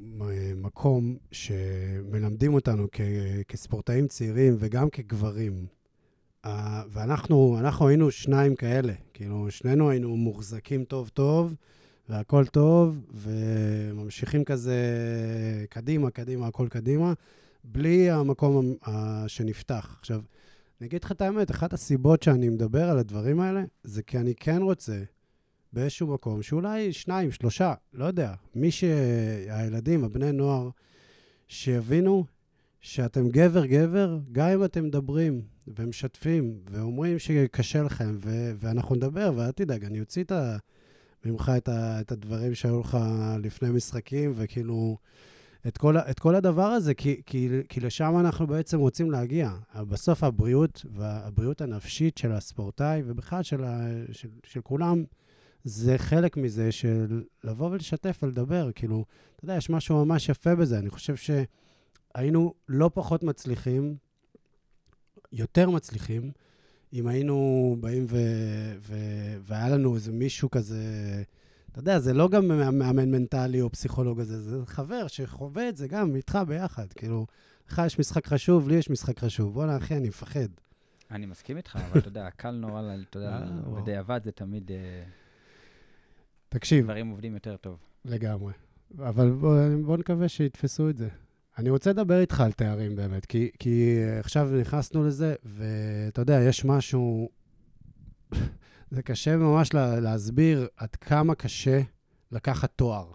מקום שמלמדים אותנו כ... כספורטאים צעירים, וגם כגברים. ואנחנו אנחנו היינו שניים כאלה, כאילו, שנינו היינו מוחזקים טוב טוב, והכל טוב, וממשיכים כזה קדימה, קדימה, הכל קדימה. בלי המקום שנפתח. עכשיו, אני אגיד לך את האמת, אחת הסיבות שאני מדבר על הדברים האלה, זה כי אני כן רוצה באיזשהו מקום, שאולי שניים, שלושה, לא יודע, מי שהילדים, הבני נוער, שיבינו שאתם גבר גבר, גם אם אתם מדברים ומשתפים, ואומרים שקשה לכם, ו- ואנחנו נדבר, ואל תדאג, אני יוציא את ה... ממך את, ה- את הדברים שהיו לך לפני משחקים, וכאילו... את כל, את כל הדבר הזה, כי, כי, כי לשם אנחנו בעצם רוצים להגיע. בסוף הבריאות והבריאות הנפשית של הספורטאי, ובכלל של, ה, של, של כולם, זה חלק מזה של לבוא ולשתף ולדבר. כאילו, אתה יודע, יש משהו ממש יפה בזה. אני חושב שהיינו לא פחות מצליחים, יותר מצליחים, אם היינו באים ו, ו, והיה לנו איזה מישהו כזה... אתה יודע, זה לא גם מאמן מנטלי או פסיכולוג הזה, זה חבר שחווה את זה גם איתך ביחד. כאילו, לך יש משחק חשוב, לי יש משחק חשוב. בוא'לה, אחי, אני מפחד. אני מסכים איתך, אבל אתה יודע, קל נורא, אתה יודע, בדיעבד זה תמיד... תקשיב. דברים עובדים יותר טוב. לגמרי. אבל בוא נקווה שיתפסו את זה. אני רוצה לדבר איתך על תארים באמת, כי עכשיו נכנסנו לזה, ואתה יודע, יש משהו... זה קשה ממש להסביר עד כמה קשה לקחת תואר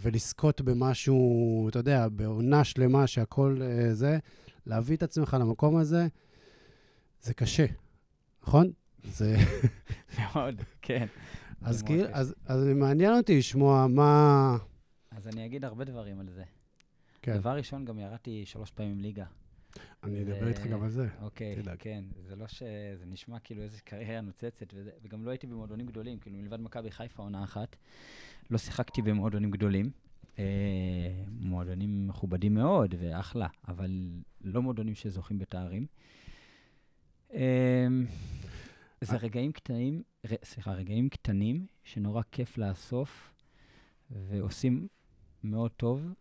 ולזכות במשהו, אתה יודע, בעונה שלמה שהכל זה, להביא את עצמך למקום הזה, זה קשה, נכון? זה... מאוד, כן. אז כאילו, אז, אז מעניין אותי לשמוע מה... אז אני אגיד הרבה דברים על זה. כן. דבר ראשון, גם ירדתי שלוש פעמים ליגה. אני אדבר איתך גם על זה. אוקיי, כן. זה לא שזה נשמע כאילו איזו קריירה נוצצת, וגם לא הייתי במועדונים גדולים, כאילו מלבד מכבי חיפה עונה אחת, לא שיחקתי במועדונים גדולים, מועדונים מכובדים מאוד ואחלה, אבל לא מועדונים שזוכים בתארים. זה רגעים קטנים, סליחה, רגעים קטנים שנורא כיף לאסוף, ועושים מאוד טוב,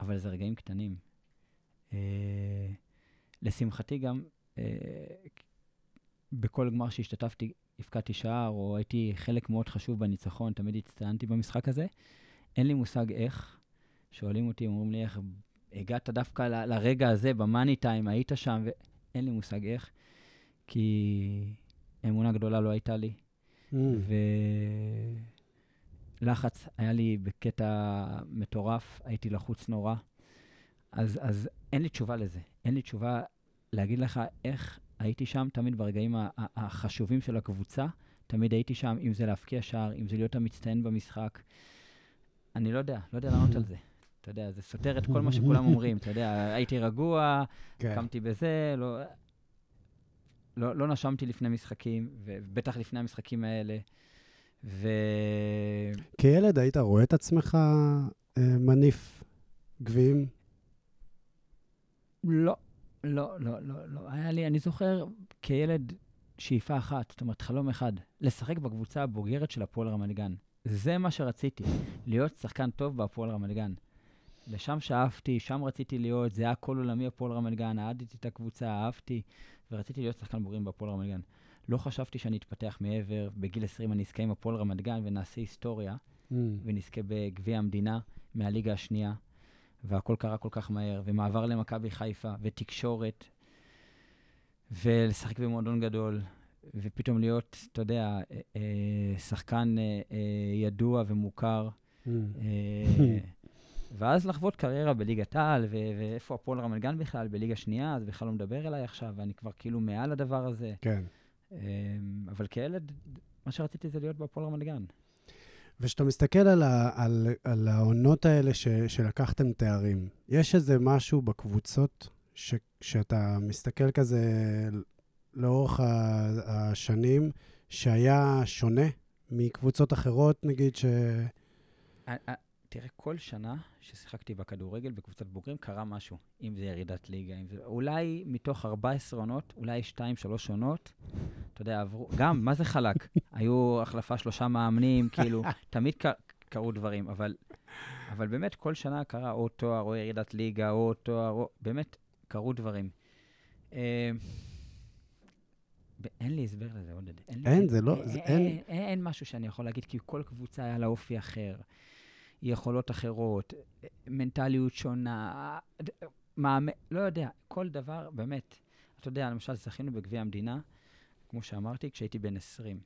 אבל זה רגעים קטנים. Uh, לשמחתי גם uh, בכל גמר שהשתתפתי הפקעתי שער או הייתי חלק מאוד חשוב בניצחון, תמיד הצטענתי במשחק הזה. אין לי מושג איך, שואלים אותי, אומרים לי איך הגעת דווקא ל- לרגע הזה במאני טיים, היית שם, ואין לי מושג איך, כי אמונה גדולה לא הייתה לי mm. ולחץ היה לי בקטע מטורף, הייתי לחוץ נורא, אז, אז אין לי תשובה לזה. אין לי תשובה להגיד לך איך הייתי שם, תמיד ברגעים החשובים של הקבוצה, תמיד הייתי שם, אם זה להפקיע שער, אם זה להיות המצטיין במשחק. אני לא יודע, לא יודע לענות על זה. אתה יודע, זה סותר את כל מה שכולם אומרים. אתה יודע, הייתי רגוע, קמתי בזה, לא, לא, לא נשמתי לפני משחקים, ובטח לפני המשחקים האלה. ו... כילד היית רואה את עצמך מניף גביעים? לא, לא, לא, לא, לא. היה לי, אני זוכר כילד שאיפה אחת, זאת אומרת, חלום אחד, לשחק בקבוצה הבוגרת של הפועל רמת גן. זה מה שרציתי, להיות שחקן טוב בהפועל רמת גן. לשם שאהבתי, שם רציתי להיות, זה היה כל עולמי הפועל רמת גן, אהדתי את הקבוצה, אהבתי, ורציתי להיות שחקן בוגרים בהפועל רמת גן. לא חשבתי שאני אתפתח מעבר, בגיל עשרים אני אזכה עם הפועל רמת גן ונעשה היסטוריה, mm. ונזכה בגביע המדינה מהליגה השנייה. והכל קרה כל כך מהר, ומעבר למכבי חיפה, ותקשורת, ולשחק במועדון גדול, ופתאום להיות, אתה יודע, שחקן ידוע ומוכר, ואז לחוות קריירה בליגת העל, ואיפה הפועל רמת גן בכלל, בליגה שנייה, אז בכלל לא מדבר אליי עכשיו, ואני כבר כאילו מעל הדבר הזה. כן. אבל כילד, מה שרציתי זה להיות בהפועל רמת גן. ושאתה מסתכל על, ה, על, על העונות האלה ש, שלקחתם תארים, יש איזה משהו בקבוצות ש, שאתה מסתכל כזה לאורך השנים, שהיה שונה מקבוצות אחרות, נגיד ש... תראה, כל שנה ששיחקתי בכדורגל בקבוצת בוגרים, קרה משהו. אם זה ירידת ליגה, אם זה... אולי מתוך ארבע עשרה עונות, אולי שתיים שלוש עונות, אתה יודע, עברו... גם, מה זה חלק? היו החלפה שלושה מאמנים, כאילו, תמיד קר... קרו דברים, אבל... אבל באמת כל שנה קרה או תואר, או ירידת ליגה, או תואר, או... באמת קרו דברים. אה... אין לי הסבר לזה, עודד. אין, אין לי... זה לא... אין, אין... אין, אין, אין משהו שאני יכול להגיד, כי כל קבוצה היה לה אופי אחר. יכולות אחרות, מנטליות שונה, מאמן, לא יודע, כל דבר, באמת, אתה יודע, למשל, זכינו בגביע המדינה, כמו שאמרתי, כשהייתי בן עשרים.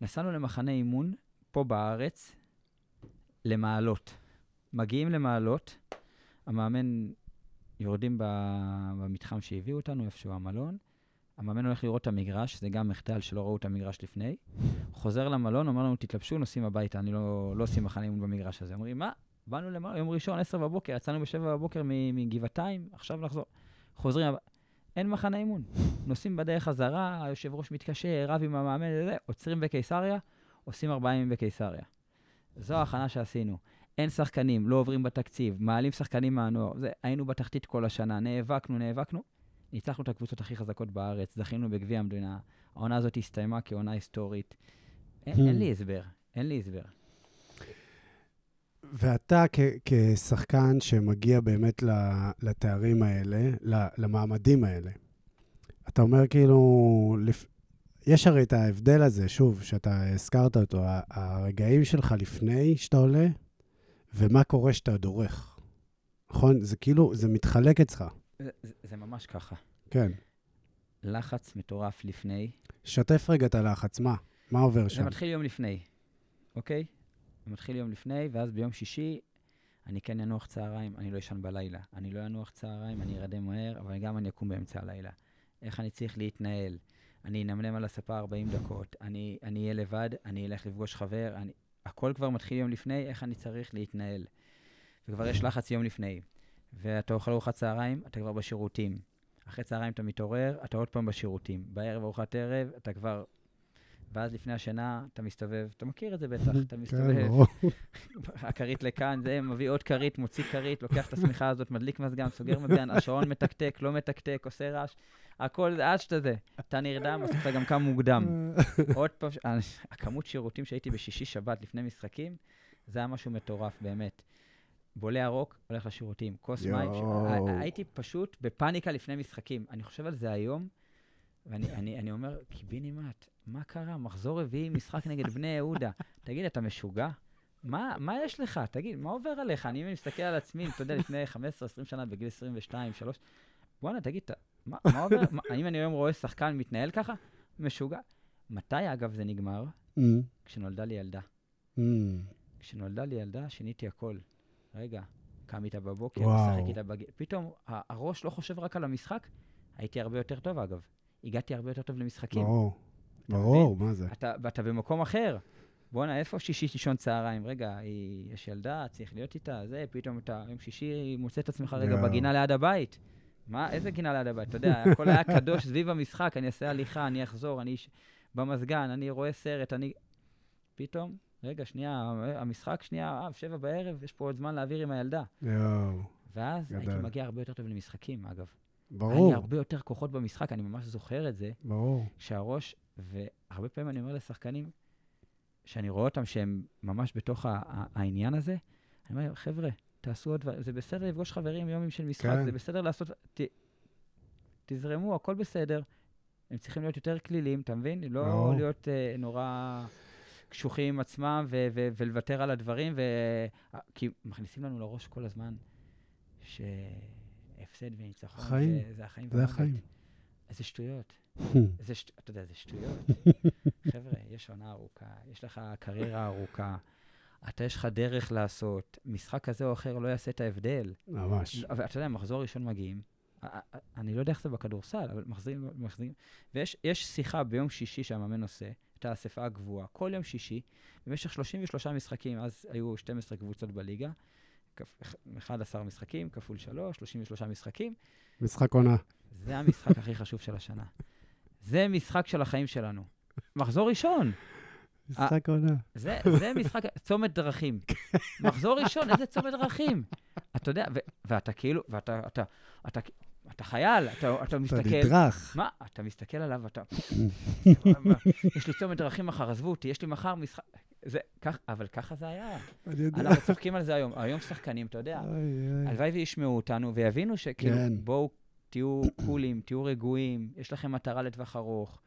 נסענו למחנה אימון, פה בארץ, למעלות. מגיעים למעלות, המאמן יורדים במתחם שהביאו אותנו, איפשהו המלון, המאמן הולך לראות את המגרש, זה גם מחדל שלא ראו את המגרש לפני. חוזר למלון, אומר לנו, תתלבשו, נוסעים הביתה, אני לא, לא עושים מחנה אימון במגרש הזה. אומרים, מה? באנו למלון, יום ראשון, עשר בבוקר, יצאנו בשבע בבוקר מגבעתיים, עכשיו נחזור. חוזרים, אין מחנה אימון. נוסעים בדרך חזרה, היושב ראש מתקשר, רב עם המאמן, עוצרים בקיסריה, עושים ארבעה ימים בקיסריה. זו ההכנה שעשינו. אין שחקנים, לא עוברים בתקציב, מעלים שחקנים מהנוער. זה, היינו בתחתית כל השנה, נאבקנו, נאבקנו. ניצחנו את הקבוצות הכי חזקות בארץ, זכינו בגביע המדינה, העונה הזאת הסתיימה כעונה היסטורית. אין לי הסבר, אין לי הסבר. ואתה כשחקן שמגיע באמת לתארים האלה, למעמדים האלה, אתה אומר כאילו, יש הרי את ההבדל הזה, שוב, שאתה הזכרת אותו, הרגעים שלך לפני שאתה עולה, ומה קורה שאתה דורך. נכון? זה כאילו, זה מתחלק אצלך. זה, זה ממש ככה. כן. לחץ מטורף לפני. שתף רגע את הלחץ, מה? מה עובר שם? זה מתחיל יום לפני, אוקיי? זה מתחיל יום לפני, ואז ביום שישי, אני כן ינוח צהריים, אני לא ישן בלילה. אני לא ינוח צהריים, אני ירדם מהר, אבל גם אני אקום באמצע הלילה. איך אני צריך להתנהל? אני נמנם על הספה ארבעים דקות, אני אהיה לבד, אני אלך לפגוש חבר, אני... הכל כבר מתחיל יום לפני, איך אני צריך להתנהל? וכבר יש לחץ יום לפני. ואתה אוכל ארוחת צהריים, אתה כבר בשירותים. אחרי צהריים אתה מתעורר, אתה עוד פעם בשירותים. בערב ארוחת ערב, אתה כבר... ואז לפני השנה, אתה מסתובב, אתה מכיר את זה בטח, אתה מסתובב. הכרית לכאן, זה מביא עוד כרית, מוציא כרית, לוקח את השמיכה הזאת, מדליק מזגן, סוגר מזגן, השעון מתקתק, לא מתקתק, עושה רעש. הכל, עד שאתה זה. אתה נרדם, אז אתה גם קם מוקדם. עוד פעם, הכמות שירותים שהייתי בשישי שבת לפני משחקים, זה היה משהו מטורף באמת. בולה ארוך, הולך לשירותים, כוס מים. הייתי פשוט בפאניקה לפני משחקים. אני חושב על זה היום, ואני אומר, קיבינימט, מה קרה? מחזור רביעי, משחק נגד בני יהודה. תגיד, אתה משוגע? מה יש לך? תגיד, מה עובר עליך? אני מסתכל על עצמי, אתה יודע, לפני חמש עשרה עשרים שנה, בגיל עשרים ושתיים שלוש. וואנה, תגיד, מה עובר? אם אני היום רואה שחקן מתנהל ככה, משוגע. מתי, אגב, זה נגמר? כשנולדה לי ילדה. כשנולדה לי ילדה, שיניתי הכל. רגע, קם איתה בבוקר, משחק איתה בגיל. פתאום הראש לא חושב רק על המשחק, הייתי הרבה יותר טוב אגב. הגעתי הרבה יותר טוב למשחקים. ברור, ברור, מה זה? אתה במקום אחר. בוא'נה, איפה שישי לישון צהריים? רגע, יש ילדה, צריך להיות איתה, זה, פתאום אתה, יום שישי מוצא את עצמך רגע בגינה ליד הבית. מה, איזה גינה ליד הבית? אתה יודע, הכל היה קדוש סביב המשחק, אני אעשה הליכה, אני אחזור, אני במזגן, אני רואה סרט, אני... פתאום... רגע, שנייה, המשחק, שנייה, שבע בערב, יש פה עוד זמן להעביר עם הילדה. יואו. ואז הייתי מגיע הרבה יותר טוב למשחקים, אגב. ברור. היה לי הרבה יותר כוחות במשחק, אני ממש זוכר את זה. ברור. שהראש, והרבה פעמים אני אומר לשחקנים, שאני רואה אותם שהם ממש בתוך העניין הזה, אני אומר, חבר'ה, תעשו עוד דבר, זה בסדר לפגוש חברים יומים של משחק, זה בסדר לעשות, תזרמו, הכל בסדר. הם צריכים להיות יותר כלילים, אתה מבין? לא להיות נורא... קשוחים עם עצמם, ולוותר על הדברים, כי מכניסים לנו לראש כל הזמן שהפסד וניצחון חיים. זה, זה החיים. זה החיים. אז זה שטויות. זה שט... אתה יודע, זה שטויות. חבר'ה, יש עונה ארוכה, יש לך קריירה ארוכה, אתה יש לך דרך לעשות, משחק כזה או אחר לא יעשה את ההבדל. ממש. אבל אתה יודע, מחזור ראשון מגיעים, אני לא יודע איך זה בכדורסל, אבל מחזירים, מחזירים. ויש יש שיחה ביום שישי שהמאמן עושה, את האספה הגבוהה, כל יום שישי, במשך שלושים ושלושה משחקים, אז היו שתים עשרה קבוצות בליגה, אחד עשר משחקים, כפול שלוש, שלושים ושלושה משחקים. משחק עונה. זה המשחק הכי חשוב של השנה. זה משחק של החיים שלנו. מחזור ראשון. משחק עונה. זה, זה משחק, צומת דרכים. מחזור ראשון, איזה צומת דרכים. אתה יודע, ואתה כאילו, ואתה, אתה, אתה, אתה חייל, אתה, אתה מסתכל. אתה נדרך. מה? אתה מסתכל עליו, אתה... יש לי צומת דרכים מחר, עזבו אותי, יש לי מחר משחק... זה, כך, אבל ככה זה היה. אנחנו צוחקים על זה היום. היום שחקנים, אתה יודע. הלוואי וישמעו אותנו ויבינו שכאילו, בואו תהיו קולים, תהיו רגועים, יש לכם מטרה לטווח ארוך,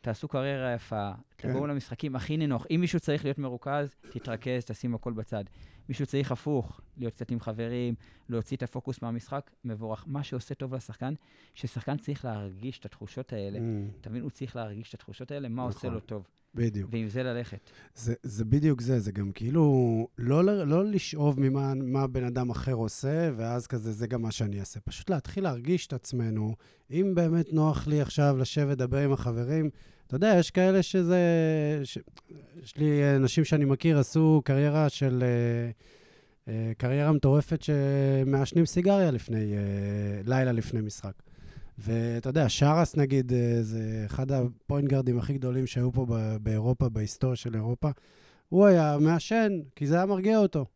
תעשו קריירה יפה, תבואו למשחקים הכי נינוח. אם מישהו צריך להיות מרוכז, תתרכז, תשים הכל בצד. מישהו צריך הפוך, להיות קצת עם חברים, להוציא את הפוקוס מהמשחק, מבורך. מה שעושה טוב לשחקן, ששחקן צריך להרגיש את התחושות האלה. תבין, הוא צריך להרגיש את התחושות האלה, מה עושה לו טוב. בדיוק. ועם זה ללכת. זה, זה בדיוק זה, זה גם כאילו, לא, לא לשאוב ממה, מה בן אדם אחר עושה, ואז כזה, זה גם מה שאני אעשה. פשוט להתחיל להרגיש את עצמנו, אם באמת נוח לי עכשיו לשבת, דבר עם החברים, אתה יודע, יש כאלה שזה, ש... יש לי אנשים שאני מכיר, עשו קריירה של, קריירה מטורפת שמעשנים סיגריה לפני, לילה לפני משחק. ואתה יודע, שרס נגיד, זה אחד הפוינטגרדים הכי גדולים שהיו פה באירופה, בהיסטוריה של אירופה, הוא היה מעשן, כי זה היה מרגיע אותו.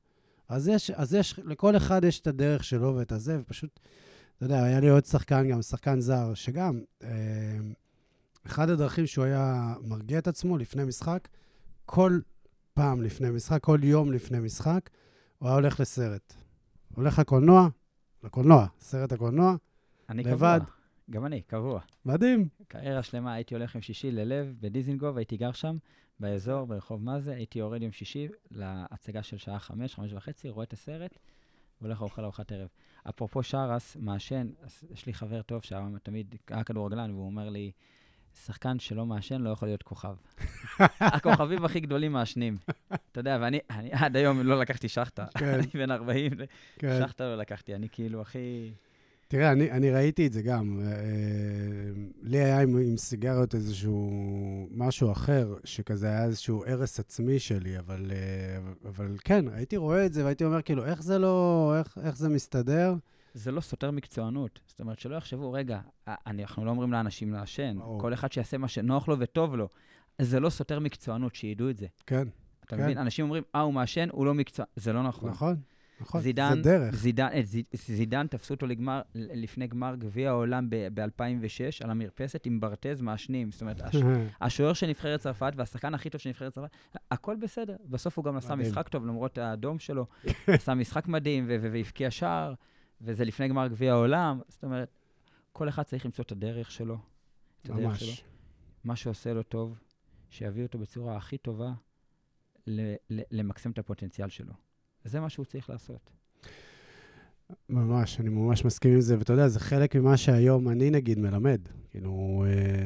אז יש, אז יש, לכל אחד יש את הדרך שלו ואת הזה, ופשוט, אתה יודע, היה לי עוד שחקן גם, שחקן זר, שגם, אחד הדרכים שהוא היה מרגיע את עצמו לפני משחק, כל פעם לפני משחק, כל יום לפני משחק, הוא היה הולך לסרט. הולך לקולנוע, לקולנוע, סרט הקולנוע, לבד. גם אני, קבוע. מדהים. קריירה שלמה, הייתי הולך עם שישי ללב בדיזינגוף, הייתי גר שם, באזור, ברחוב מזה, הייתי יורד עם שישי להצגה של שעה חמש, חמש וחצי, רואה את הסרט, והולך אוכל ארוחת ערב. אפרופו שרס, מעשן, יש לי חבר טוב שתמיד היה כדורגלן, והוא אומר לי, שחקן שלא מעשן לא יכול להיות כוכב. הכוכבים הכי גדולים מעשנים. אתה יודע, ואני עד היום לא לקחתי שחטה. אני בן ארבעים, שחטה לא לקחתי, אני כאילו הכי... תראה, אני, אני ראיתי את זה גם. אה, לי היה עם, עם סיגריות איזשהו משהו אחר, שכזה היה איזשהו ערס עצמי שלי, אבל, אה, אבל כן, הייתי רואה את זה, והייתי אומר כאילו, איך זה לא, איך, איך זה מסתדר? זה לא סותר מקצוענות. זאת אומרת, שלא יחשבו, רגע, אנחנו לא אומרים לאנשים לעשן, أو. כל אחד שיעשה מה שנוח לו וטוב לו. זה לא סותר מקצוענות, שידעו את זה. כן. אתה כן. מבין? אנשים אומרים, אה, הוא מעשן, הוא לא מקצוע... זה לא נכון. נכון. נכון, זידן, זה דרך. זידן, זיד, זידן תפסו אותו לגמר, לפני גמר גביע העולם ב-אלפיים ושש, על המרפסת עם ברטז מעשנים. זאת אומרת, הש, השוער שנבחרת צרפת והשחקן הכי טוב שנבחרת צרפת, הכל בסדר. בסוף הוא גם עשה משחק טוב, למרות האדום שלו. עשה משחק מדהים ו- ו- והפקיע שער, וזה לפני גמר גביע העולם. זאת אומרת, כל אחד צריך למצוא את הדרך שלו. את הדרך שלו. מה שעושה לו טוב, שיביא אותו בצורה הכי טובה ל- ל- למקסם את הפוטנציאל שלו. זה מה שהוא צריך לעשות. ממש, אני ממש מסכים עם זה, ואתה יודע, זה חלק ממה שהיום אני נגיד מלמד. כאילו,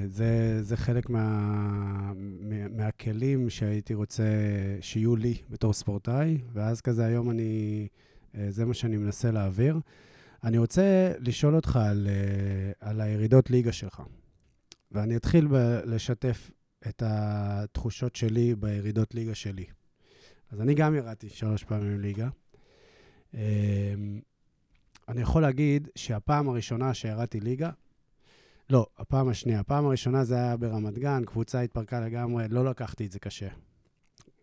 זה, זה חלק מה, מה, מהכלים שהייתי רוצה שיהיו לי בתור ספורטאי, ואז כזה היום אני, זה מה שאני מנסה להעביר. אני רוצה לשאול אותך על, על הירידות ליגה שלך, ואני אתחיל ב- לשתף את התחושות שלי בירידות ליגה שלי. אז אני גם ירדתי שלוש פעמים ליגה. אני יכול להגיד שהפעם הראשונה שירדתי ליגה, לא, הפעם השנייה, הפעם הראשונה זה היה ברמת גן, קבוצה התפרקה לגמרי, לא לקחתי את זה קשה.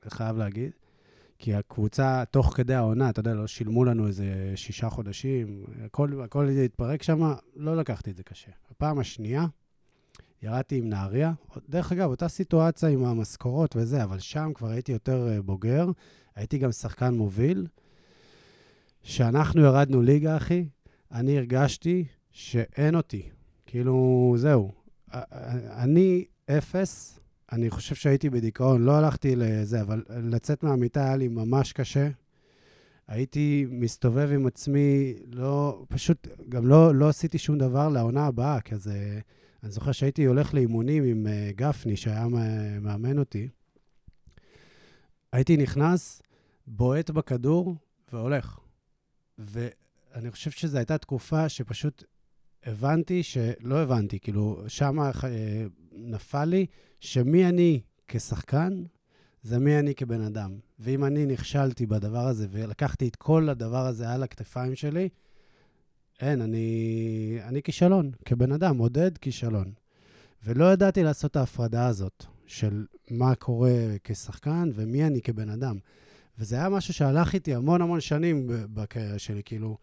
אני חייב להגיד, כי הקבוצה, תוך כדי העונה, אתה יודע, לא שילמו לנו איזה שישה חודשים, הכל, הכל התפרק שם, לא לקחתי את זה קשה. הפעם השנייה, ירדתי עם נהריה, דרך אגב, אותה סיטואציה עם המשכורות וזה, אבל שם כבר הייתי יותר בוגר, הייתי גם שחקן מוביל, שאנחנו ירדנו ליגה, אחי, אני הרגשתי שאין אותי, כאילו זהו, אני אפס, אני חושב שהייתי בדיכאון, לא הלכתי לזה, אבל לצאת מהמיטה היה לי ממש קשה, הייתי מסתובב עם עצמי, לא, פשוט גם לא, לא עשיתי שום דבר לעונה הבאה, כזה, אני זוכר שהייתי הולך לאימונים עם uh, גפני, שהיה מאמן אותי, הייתי נכנס, בועט בכדור והולך. ואני חושב שזו הייתה תקופה שפשוט הבנתי שלא הבנתי, כאילו שם uh, נפל לי שמי אני כשחקן, זה מי אני כבן אדם. ואם אני נכשלתי בדבר הזה, ולקחתי את כל הדבר הזה על הכתפיים שלי, אין, אני, אני כישלון, כבן אדם, עודד כישלון. ולא ידעתי לעשות את ההפרדה הזאת, של מה קורה כשחקן, ומי אני כבן אדם. וזה היה משהו שהלך איתי המון המון שנים בקריירה שלי, כאילו,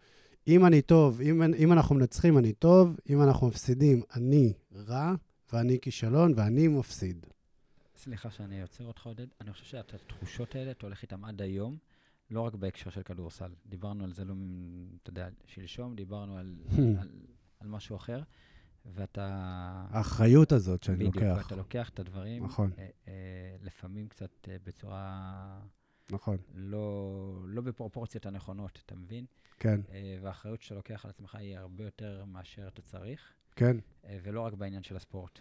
אם אני טוב, אם, אם אנחנו מנצחים, אני טוב, אם אנחנו מפסידים, אני רע, ואני כישלון, ואני מפסיד. סליחה שאני יוצר אותך עודד, אני חושב שאת התחושות האלה, אתה הולך איתם עד היום, לא רק בהקשר של כדורסל. דיברנו על זה לא, אתה יודע, שלשום, דיברנו על, על, על, על משהו אחר, ואתה... האחריות הזאת שאני בדיוק, לוקח. ואתה לוקח את הדברים, נכון. אה, אה, לפעמים קצת אה, בצורה... נכון. לא, לא בפרופורציות הנכונות, אתה מבין? כן. אה, והאחריות שאתה לוקח על עצמך היא הרבה יותר מאשר אתה צריך. כן. אה, ולא רק בעניין של הספורט.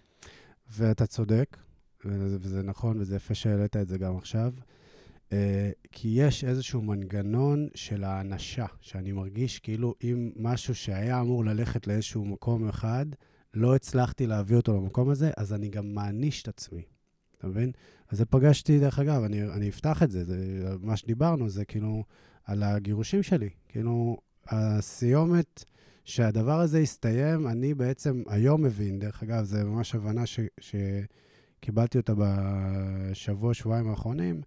ואתה צודק. וזה, וזה נכון, וזה יפה שהעלית את זה גם עכשיו, uh, כי יש איזשהו מנגנון של האנשה, שאני מרגיש כאילו אם משהו שהיה אמור ללכת לאיזשהו מקום אחד, לא הצלחתי להביא אותו למקום הזה, אז אני גם מעניש את עצמי, אתה מבין? אז זה פגשתי, דרך אגב, אני, אני אפתח את זה, זה, מה שדיברנו זה כאילו על הגירושים שלי, כאילו הסיומת... שהדבר הזה הסתיים, אני בעצם היום מבין, דרך אגב, זה ממש הבנה ש... ש... קיבלתי אותה בשבוע, שבועיים האחרונים,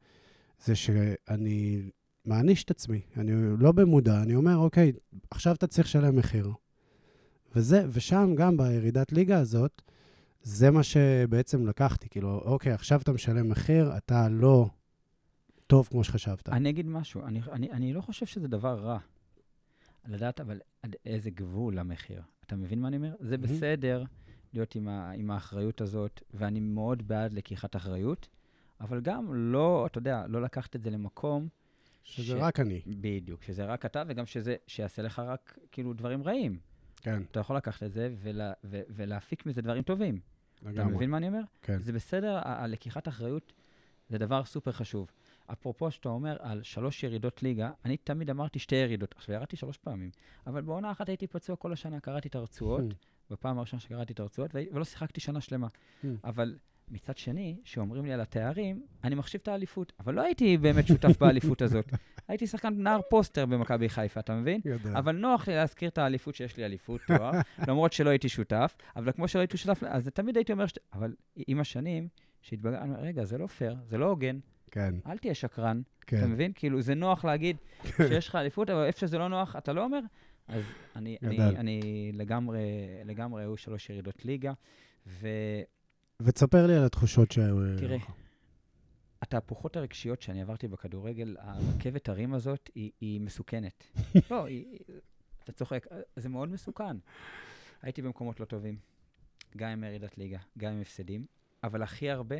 זה שאני מעניש את עצמי. אני לא במודע, אני אומר, אוקיי, עכשיו אתה צריך לשלם מחיר. וזה, ושם גם בירידת ליגה הזאת, זה מה שבעצם לקחתי, כאילו, אוקיי, עכשיו אתה משלם מחיר, אתה לא טוב כמו שחשבת. אני אגיד משהו, אני, אני, אני לא חושב שזה דבר רע. לדעת, אבל עד איזה גבול המחיר. אתה מבין מה אני אומר? זה בסדר. להיות עם, ה, עם האחריות הזאת, ואני מאוד בעד לקיחת אחריות, אבל גם לא, אתה יודע, לא לקחת את זה למקום... שזה ש... רק אני. בדיוק, שזה רק אתה, וגם שזה, שיעשה לך רק כאילו דברים רעים. כן. אתה יכול לקחת את זה ולה, ו, ולהפיק מזה דברים טובים. לגמרי. אתה מבין מה אני אומר? כן. זה בסדר, ה- לקיחת אחריות זה דבר סופר חשוב. אפרופו שאתה אומר על שלוש ירידות ליגה, אני תמיד אמרתי שתי ירידות, עכשיו ירדתי שלוש פעמים, אבל בעונה אחת הייתי פצוע כל השנה, קראתי את הרצועות, בפעם הראשונה שקראתי את הרצועות, ולא שיחקתי שנה שלמה. אבל מצד שני, שאומרים לי על התארים, אני מחשיב את האליפות, אבל לא הייתי באמת שותף באליפות הזאת. הייתי שחקן נער פוסטר במכבי חיפה, אתה מבין? אבל נוח לי להזכיר את האליפות שיש לי אליפות, תואר, למרות שלא הייתי שותף, אבל כמו שלא הייתי שותף, אז תמיד הייתי אומר, אבל עם השנים, שהתבגר, רגע, זה לא פייר, זה לא הוגן, אל תהיה שקרן, אתה מבין? כאילו, זה נוח להגיד שיש לך אליפות, אבל איפה שזה לא נוח, אתה לא אומר, אז אני, אני, אני לגמרי, לגמרי היו שלוש ירידות ליגה, ו... ותספר לי על התחושות שהיו... תראה, התהפוכות הרגשיות שאני עברתי בכדורגל, הרכבת הרים הזאת היא, היא מסוכנת. לא, היא, אתה צוחק, זה מאוד מסוכן. הייתי במקומות לא טובים, גם עם ירידת ליגה, גם עם הפסדים, אבל הכי הרבה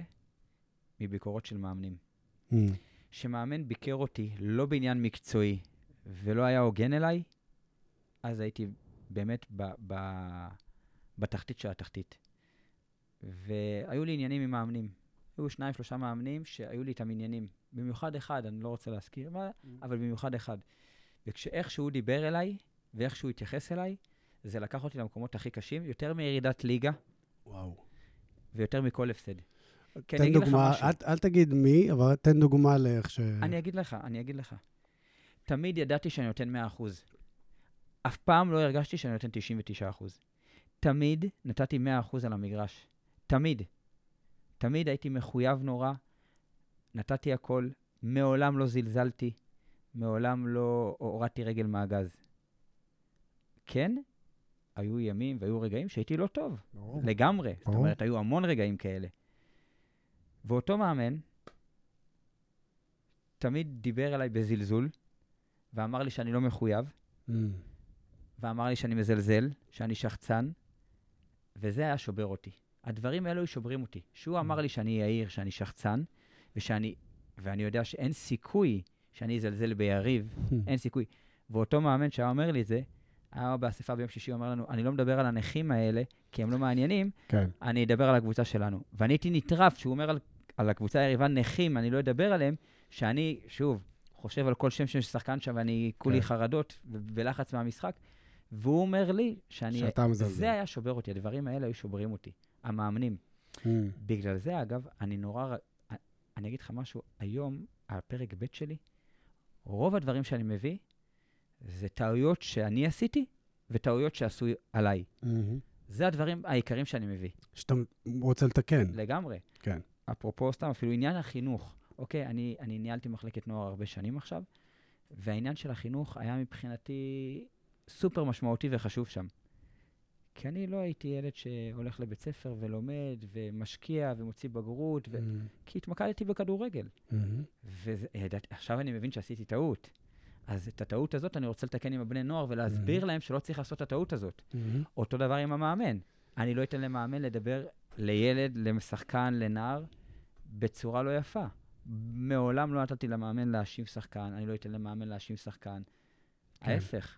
מביקורות של מאמנים. שמאמן ביקר אותי לא בעניין מקצועי ולא היה הוגן אליי, אז הייתי באמת ב- ב- בתחתית של התחתית. והיו לי עניינים עם מאמנים. היו שניים, שלושה מאמנים שהיו לי איתם עניינים. במיוחד אחד, אני לא רוצה להזכיר מה, אבל במיוחד אחד. וכשאיך שהוא דיבר אליי, ואיך שהוא התייחס אליי, זה לקח אותי למקומות הכי קשים, יותר מירידת ליגה, וואו. ויותר מכל הפסד. תן דוגמה, אל, אל תגיד מי, אבל תן דוגמה לאיך ש... אני אגיד לך, אני אגיד לך. תמיד ידעתי שאני נותן מאה אחוז. אף פעם לא הרגשתי שאני נותן תשעים ותשעה אחוז. תמיד נתתי מאה אחוז על המגרש. תמיד. תמיד הייתי מחויב נורא. נתתי הכל. מעולם לא זלזלתי. מעולם לא הורדתי רגל מהגז. כן, היו ימים והיו רגעים שהייתי לא טוב. ברור. לגמרי. ברור. זאת אומרת, היו המון רגעים כאלה. ואותו מאמן תמיד דיבר אליי בזלזול, ואמר לי שאני לא מחויב. Mm. ואמר לי שאני מזלזל, שאני שחצן, וזה היה שובר אותי. הדברים האלו שוברים אותי. שהוא אמר לי שאני יאיר, שאני שחצן, ושאני, ואני יודע שאין סיכוי שאני אזלזל ביריב, אין סיכוי. ואותו מאמן שהיה אומר לי את זה, היה באספה ביום שישי, אומר לנו, אני לא מדבר על הנכים האלה, כי הם לא מעניינים, כן. אני אדבר על הקבוצה שלנו. ואני הייתי נטרף, שהוא אומר על, על הקבוצה היריבה נכים, אני לא אדבר עליהם, שאני, שוב, חושב על כל שם ששחקן שם, ואני כולי כן. חרדות ולחץ מהמשחק, והוא אומר לי, שאני, זה היה שובר אותי, הדברים האלה היו שוברים אותי, המאמנים. Mm. בגלל זה, אגב, אני נורא, אני אגיד לך משהו, היום, הפרק ב' שלי, רוב הדברים שאני מביא, זה טעויות שאני עשיתי, וטעויות שעשו עליי. Mm-hmm. זה הדברים העיקרים שאני מביא. שאתה רוצה לתקן. לגמרי. כן. אפרופו סתם, אפילו עניין החינוך. אוקיי, אני, אני ניהלתי מחלקת נוער הרבה שנים עכשיו, והעניין של החינוך היה מבחינתי סופר משמעותי וחשוב שם. כי אני לא הייתי ילד שהולך לבית ספר ולומד ומשקיע ומוציא בגרות, ו... mm-hmm. כי התמקדתי בכדורגל. Mm-hmm. ועכשיו אני מבין שעשיתי טעות. אז את הטעות הזאת אני רוצה לתקן עם הבני נוער ולהסביר mm-hmm. להם שלא צריך לעשות את הטעות הזאת. Mm-hmm. אותו דבר עם המאמן. אני לא אתן למאמן לדבר לילד, לשחקן, לנער, בצורה לא יפה. מעולם לא נתתי למאמן להאשים שחקן, אני לא אתן למאמן להאשים שחקן. כן. ההפך,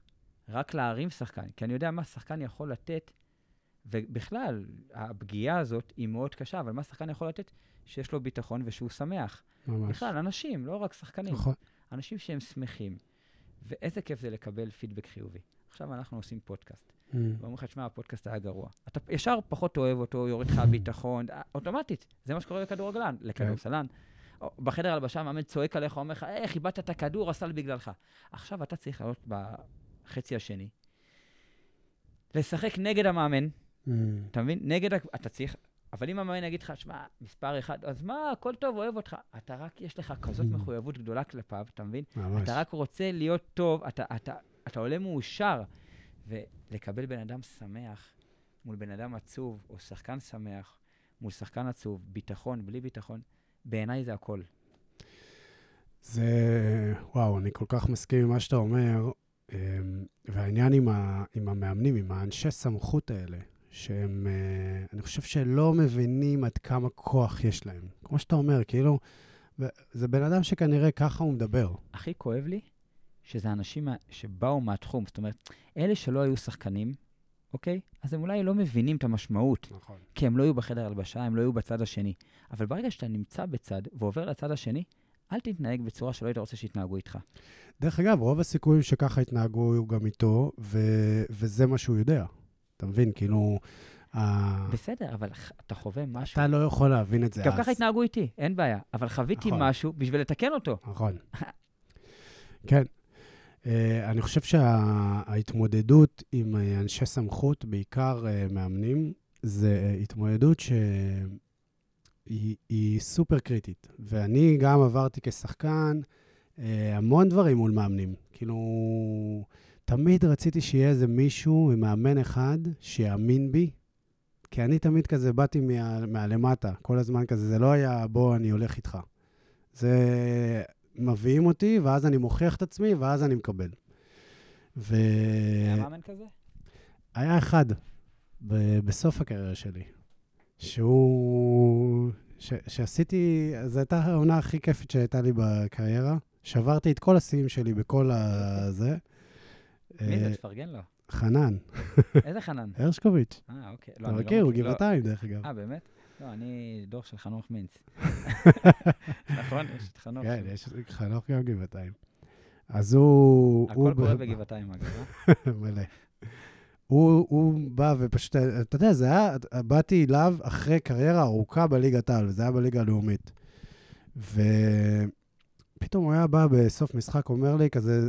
רק להרים שחקן, כי אני יודע מה שחקן יכול לתת, ובכלל, הפגיעה הזאת היא מאוד קשה, אבל מה שחקן יכול לתת? שיש לו ביטחון ושהוא שמח. ממש. בכלל, אנשים, לא רק שחקנים. נכון. אנשים שהם שמחים. ואיזה כיף זה לקבל פידבק חיובי. עכשיו אנחנו עושים פודקאסט. ואומרים לך, תשמע, הפודקאסט היה גרוע. אתה ישר פחות אוהב אותו, יורד לך ביטחון, אוטומטית. זה מה שקורה לכדורגלן, לכדורסלן. בחדר הלבשה, מאמן צועק עליך, אומר לך, איך איבדת את הכדור, הסל בגללך. עכשיו אתה צריך לעלות בחצי השני, לשחק נגד המאמן, אתה מבין? נגד, אתה צריך... אבל אם המאמן יגיד לך, שמע, מספר אחד, אז מה, הכל טוב, אוהב אותך. אתה רק, יש לך כזאת מחויבות גדולה כלפיו, אתה מבין? ממש. אתה רק רוצה להיות טוב, אתה, אתה, אתה עולה מאושר. ולקבל בן אדם שמח, מול בן אדם עצוב, או שחקן שמח, מול שחקן עצוב, ביטחון, בלי ביטחון, בעיניי זה הכל. זה, וואו, אני כל כך מסכים עם מה שאתה אומר, והעניין עם, ה, עם המאמנים, עם האנשי סמכות האלה, שהם, אני חושב שלא מבינים עד כמה כוח יש להם. כמו שאתה אומר, כאילו, זה בן אדם שכנראה ככה הוא מדבר. הכי כואב לי, שזה אנשים שבאו מהתחום, זאת אומרת, אלה שלא היו שחקנים, אוקיי? אז הם אולי לא מבינים את המשמעות. נכון. כי הם לא היו בחדר הלבשה, הם לא היו בצד השני. אבל ברגע שאתה נמצא בצד ועובר לצד השני, אל תתנהג בצורה שלא היית רוצה שיתנהגו איתך. דרך אגב, רוב הסיכויים שככה התנהגו גם איתו, ו- וזה מה שהוא יודע. אתה מבין, כאילו... בסדר, אבל אתה חווה משהו. אתה לא יכול להבין את זה. גם ככה התנהגו איתי, אין בעיה. אבל חוויתי משהו בשביל לתקן אותו. נכון. כן. אני חושב שההתמודדות עם אנשי סמכות, בעיקר מאמנים, זה התמודדות שהיא סופר קריטית. ואני גם עברתי כשחקן המון דברים מול מאמנים. כאילו... תמיד רציתי שיהיה איזה מישהו, מאמן אחד, שיאמין בי, כי אני תמיד כזה באתי מהלמטה, כל הזמן כזה, זה לא היה, בוא, אני הולך איתך. זה מביאים אותי, ואז אני מוכיח את עצמי, ואז אני מקבל. היה מאמן כזה? היה אחד, בסוף הקריירה שלי, שהוא, שעשיתי, זו הייתה העונה הכי כיפית שהייתה לי בקריירה, שברתי את כל השיאים שלי בכל הזה, מי זה? תפרגן לו. חנן. איזה חנן? הרשקוביץ'. אה, אוקיי. אתה מכיר, הוא גבעתיים דרך אגב. אה, באמת? לא, אני דור של חנוך מינץ. נכון? יש את חנוך. כן, יש את חנוך גם גבעתיים. אז הוא... הכל קורה בגבעתיים, אגב, אה? מלא. הוא בא ופשוט... אתה יודע, זה היה... באתי אליו אחרי קריירה ארוכה בליגת העל, וזה היה בליגה הלאומית. ו... פתאום הוא היה בא בסוף משחק, אומר לי כזה,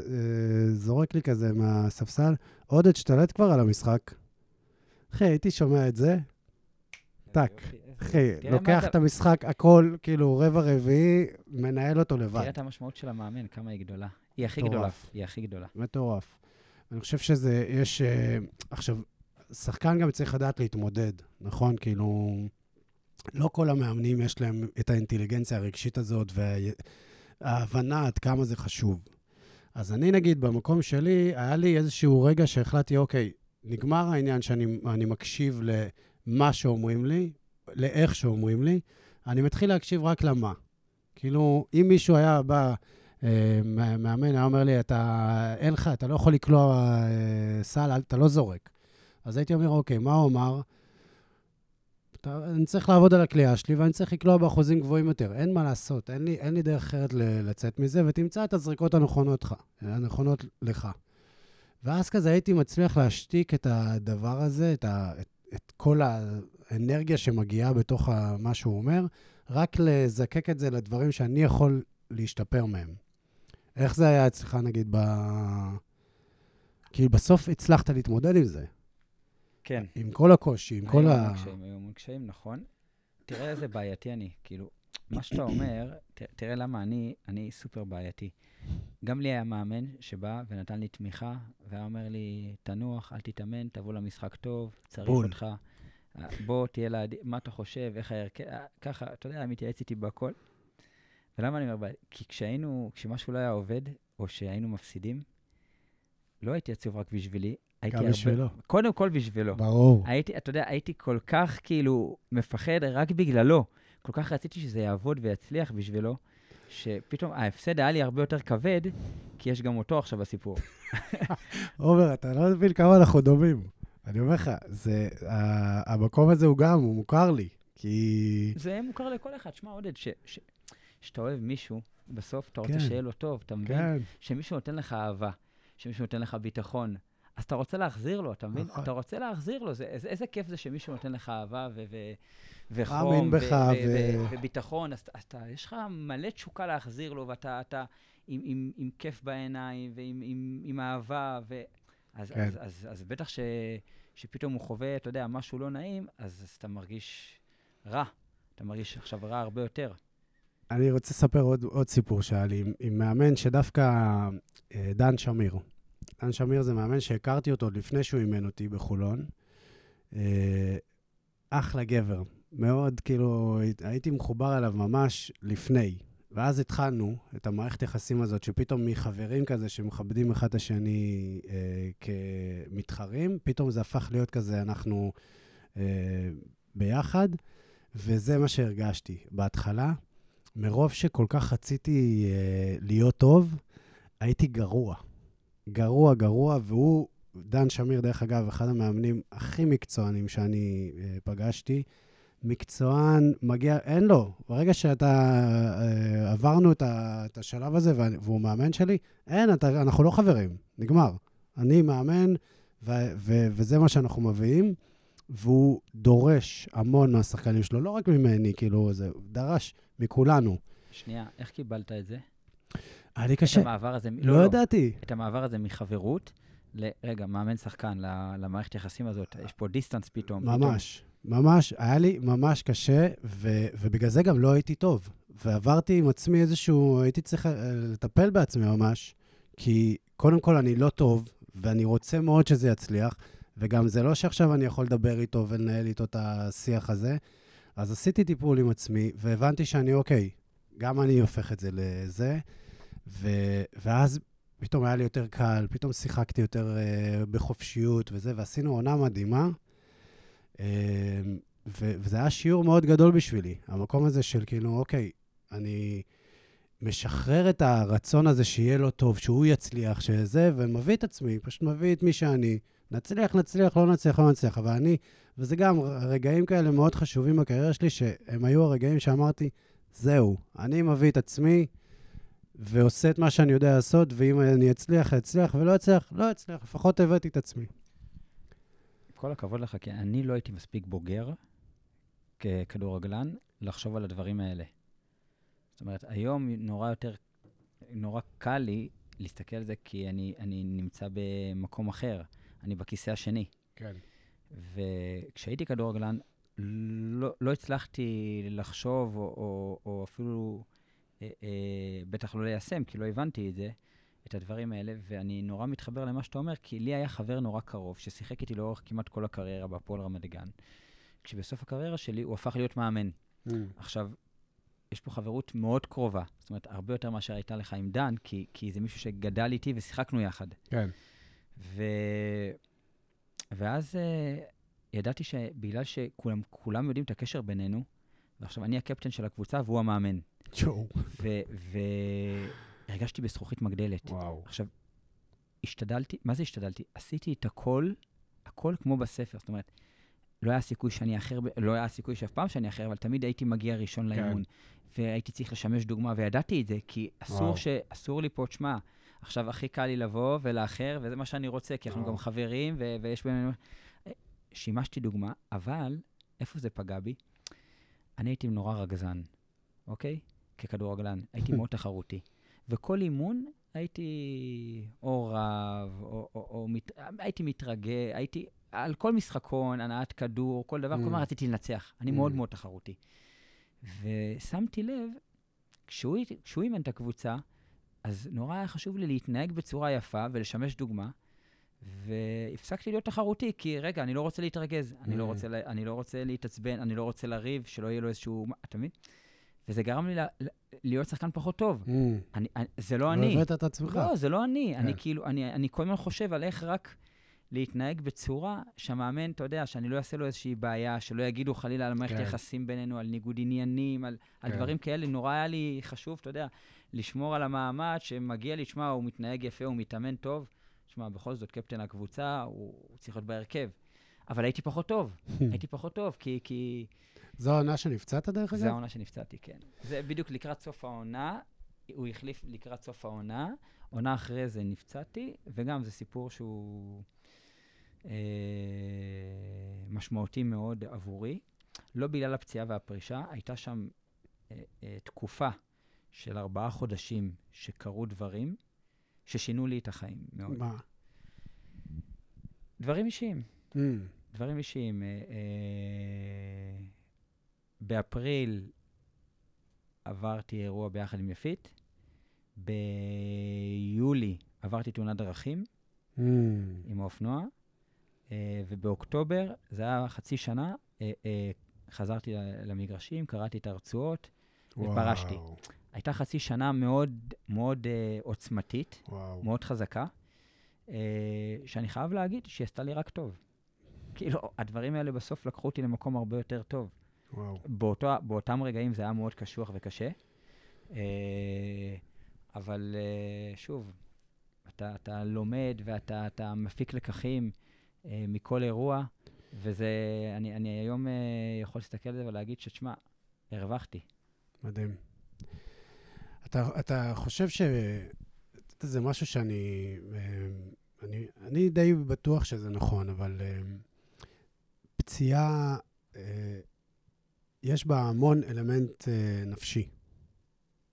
זורק לי כזה מהספסל, עוד את שתלט כבר על המשחק. אחי, הייתי שומע את זה, טק. אחי, לוקח את המשחק, הכל, כאילו רבע רביעי, מנהל אותו לבד. תראה את המשמעות של המאמן, כמה היא גדולה. היא הכי גדולה. היא הכי גדולה. מטורף. אני חושב שזה, יש, עכשיו, שחקן גם צריך לדעת להתמודד, נכון? כאילו, לא כל המאמנים יש להם את האינטליגנציה הרגשית הזאת, וה... ההבנה עד כמה זה חשוב. אז אני נגיד, במקום שלי, היה לי איזשהו רגע שהחלטתי, אוקיי, נגמר העניין שאני מקשיב למה שאומרים לי, לאיך שאומרים לי, אני מתחיל להקשיב רק למה. כאילו, אם מישהו היה בא מאמן היה אומר לי, אתה, אין לך, אתה לא יכול לקלוע סל, אתה לא זורק. אז הייתי אומר, אוקיי, מה הוא אמר? אני צריך לעבוד על הקליעה שלי, ואני צריך לקלוע באחוזים גבוהים יותר. אין מה לעשות, אין לי, אין לי דרך אחרת לצאת מזה, ותמצא את הזריקות הנכונות לך, הנכונות לך. ואז כזה הייתי מצליח להשתיק את הדבר הזה, את, ה, את, את כל האנרגיה שמגיעה בתוך מה שהוא אומר, רק לזקק את זה לדברים שאני יכול להשתפר מהם. איך זה היה אצלך, נגיד, ב... כי בסוף הצלחת להתמודד עם זה. כן. עם כל הקושי, עם כל ה... היו מקשיים, נכון. תראה איזה בעייתי אני, כאילו, מה שאתה אומר, תראה למה אני, אני סופר בעייתי. גם לי היה מאמן שבא ונתן לי תמיכה, והיה אומר לי, תנוח, אל תתאמן, תבוא למשחק טוב, צריך אותך, בוא, תהיה לה, מה אתה חושב, איך ההרכב, ככה, אתה יודע, מתייעץ איתי בכל. ולמה אני אומר, כי כשהיינו, כשמשהו לא היה עובד, או שהיינו מפסידים, לא הייתי עצוב רק בשבילי, גם בשבילו. קודם כל בשבילו. ברור. הייתי, אתה יודע, הייתי כל כך כאילו מפחד רק בגללו. כל כך רציתי שזה יעבוד ויצליח בשבילו, שפתאום ההפסד היה לי הרבה יותר כבד, כי יש גם אותו עכשיו בסיפור. עומר, אתה לא מבין כמה אנחנו דומים. אני אומר לך, זה, המקום הזה הוא גם, הוא מוכר לי, כי... זה מוכר לכל אחד. שמה, עודד, ש... ש... שאתה אוהב מישהו, בסוף אתה רוצה שיהיה לו טוב, אתה מבין? שמישהו נותן לך אהבה, שמישהו נותן לך ביטחון, אז אתה רוצה להחזיר לו, אתה מבין? אתה רוצה להחזיר לו, איזה כיף זה שמישהו נותן לך אהבה וחום וביטחון, אז יש לך מלא תשוקה להחזיר לו, ואתה עם כיף בעיניים ועם אהבה, אז בטח שפתאום הוא חווה, אתה יודע, משהו לא נעים, אז אתה מרגיש רע, אתה מרגיש עכשיו רע הרבה יותר. אני רוצה לספר עוד, עוד סיפור שהיה לי, עם, עם מאמן שדווקא אה, דן שמיר. דן שמיר זה מאמן שהכרתי אותו לפני שהוא אימן אותי בחולון. אה, אחלה גבר. מאוד, כאילו, הייתי מחובר אליו ממש לפני. ואז התחלנו את המערכת יחסים הזאת, שפתאום מחברים כזה שמכבדים אחד את השני אה, כמתחרים, פתאום זה הפך להיות כזה, אנחנו אה, ביחד, וזה מה שהרגשתי בהתחלה. מרוב שכל כך רציתי אה, להיות טוב, הייתי גרוע. גרוע, גרוע, והוא, דן שמיר, דרך אגב, אחד המאמנים הכי מקצוענים שאני אה, פגשתי, מקצוען, מגיע, אין לו. ברגע שאתה, אה, עברנו את, ה, את השלב הזה, ואני, והוא מאמן שלי, אין, אתה, אנחנו לא חברים, נגמר. אני מאמן, ו, ו, וזה מה שאנחנו מביאים, והוא דורש המון מהשחקנים שלו, לא רק ממני, כאילו, זה דרש מכולנו. שנייה, איך קיבלת את זה? היה לי קשה. את המעבר הזה... לא, לא ידעתי. לא. את המעבר הזה מחברות, ל... רגע, מאמן שחקן למערכת יחסים הזאת, יש פה דיסטנס פתאום. ממש, פתאום. ממש, היה לי ממש קשה, ו... ובגלל זה גם לא הייתי טוב. ועברתי עם עצמי איזשהו, הייתי צריך לטפל בעצמי ממש, כי קודם כל אני לא טוב, ואני רוצה מאוד שזה יצליח, וגם זה לא שעכשיו אני יכול לדבר איתו ולנהל איתו את השיח הזה, אז עשיתי טיפול עם עצמי, והבנתי שאני אוקיי, גם אני הופך את זה לזה, ו- ואז פתאום היה לי יותר קל, פתאום שיחקתי יותר uh, בחופשיות וזה, ועשינו עונה מדהימה, uh, ו- וזה היה שיעור מאוד גדול בשבילי, המקום הזה של כאילו, אוקיי, אני משחרר את הרצון הזה שיהיה לו טוב, שהוא יצליח, שזה, ומביא את עצמי, פשוט מביא את מי שאני, נצליח, נצליח, לא נצליח, לא נצליח, אבל אני, וזה גם רגעים כאלה מאוד חשובים בקריירה שלי, שהם היו הרגעים שאמרתי, זהו, אני מביא את עצמי, ועושה את מה שאני יודע לעשות, ואם אני אצליח, אצליח, ולא אצליח, לא אצליח, לפחות הבאתי את עצמי. כל הכבוד לך, כי אני לא הייתי מספיק בוגר, ככדורגלן, לחשוב על הדברים האלה. זאת אומרת, היום נורא יותר, נורא קל לי להסתכל על זה, כי אני, אני נמצא במקום אחר. אני בכיסא השני. כן. וכשהייתי כדורגלן, לא, לא הצלחתי לחשוב, או, או, או אפילו, אה, אה, בטח לא ליישם, כי לא הבנתי את זה, את הדברים האלה, ואני נורא מתחבר למה שאתה אומר, כי לי היה חבר נורא קרוב, ששיחק איתי לאורך כמעט כל הקריירה בפועל רמת גן. כשבסוף הקריירה שלי, הוא הפך להיות מאמן. Mm. עכשיו, יש פה חברות מאוד קרובה, זאת אומרת, הרבה יותר מה שהייתה לך עם דן, כי, כי זה מישהו שגדל איתי ושיחקנו יחד. כן. ו... ואז uh, ידעתי שבגלל שכולם כולם יודעים את הקשר בינינו, ועכשיו אני הקפטן של הקבוצה והוא המאמן. ו- ו- הרגשתי בסרוכית מגדלת. וואו. עכשיו, השתדלתי, מה זה השתדלתי? עשיתי את הכל, הכל כמו בספר, זאת אומרת, לא היה סיכוי שאני אחר, לא היה סיכוי שאף פעם שאני אחר, אבל תמיד הייתי מגיע ראשון לאימון, והייתי צריך לשמש דוגמה, וידעתי את זה, כי אסור ש, אסור לי פה, תשמע, עכשיו הכי קל לי לבוא ולאחר, וזה מה שאני רוצה, כי אנחנו גם חברים, ו- ויש בהם... שימשתי דוגמה, אבל איפה זה פגע בי? אני הייתי נורא רגזן, אוקיי? ככדורגלן. הייתי מאוד תחרותי. וכל אימון הייתי או רב, או, או, או מת... הייתי מתרגע, הייתי... על כל משחקון, הנעת כדור, כל דבר, mm. כל מה רציתי לנצח. אני mm. מאוד מאוד תחרותי. ושמתי לב, כשהוא, כשהוא אימן את הקבוצה, אז נורא היה חשוב לי להתנהג בצורה יפה ולשמש דוגמה, והפסקתי להיות תחרותי, כי רגע, אני לא רוצה להתרגז, אני לא רוצה, אני לא רוצה להתעצבן, אני לא רוצה לריב, שלא יהיה לו איזשהו... אתה מבין? וזה גרם לי להיות שחקן פחות טוב. זה לא אני. הבאת את עצמך. לא, זה לא אני. אני כאילו, אני כל הזמן חושב על איך רק להתנהג בצורה שהמאמן, אתה יודע, שאני לא אעשה לו איזושהי בעיה, שלא יגידו חלילה על מערכת יחסים בינינו, על ניגוד עניינים, על דברים כאלה. נורא היה לי חשוב, אתה יודע, לשמור על המעמד שמגיע לי, שמה, הוא מתנהג יפה, הוא מתאמן טוב. תשמע, בכל זאת, קפטן הקבוצה, הוא צריך להיות בהרכב. אבל הייתי פחות טוב. הייתי פחות טוב, כי... כי... זו העונה שנפצעת דרך אגב? זו העונה שנפצעתי, כן. זה בדיוק לקראת סוף העונה, הוא החליף לקראת סוף העונה, עונה אחרי זה נפצעתי, וגם זה סיפור שהוא אה, משמעותי מאוד עבורי. לא בגלל הפציעה והפרישה, הייתה שם אה, אה, תקופה של ארבעה חודשים שקרו דברים, ששינו לי את החיים מאוד. מה? דברים אישיים. Mm. דברים אישיים. אה, אה, באפריל עברתי אירוע ביחד עם יפית. ביולי עברתי תאונת דרכים mm. עם האופנוע. אה, ובאוקטובר, זה היה חצי שנה, אה, אה, חזרתי למגרשים, קראתי את הרצועות ופרשתי. הייתה חצי שנה מאוד, מאוד אה, עוצמתית, וואו. מאוד חזקה, אה, שאני חייב להגיד שהיא עשתה לי רק טוב. כאילו, הדברים האלה בסוף לקחו אותי למקום הרבה יותר טוב. באותו, באותם רגעים זה היה מאוד קשוח וקשה, אה, אבל אה, שוב, אתה, אתה לומד ואתה אתה מפיק לקחים אה, מכל אירוע, וזה, אני, אני היום אה, יכול להסתכל על זה ולהגיד שתשמע, הרווחתי. מדהים. אתה, אתה חושב שזה משהו שאני, אני, אני די בטוח שזה נכון, אבל פציעה, יש בה המון אלמנט נפשי.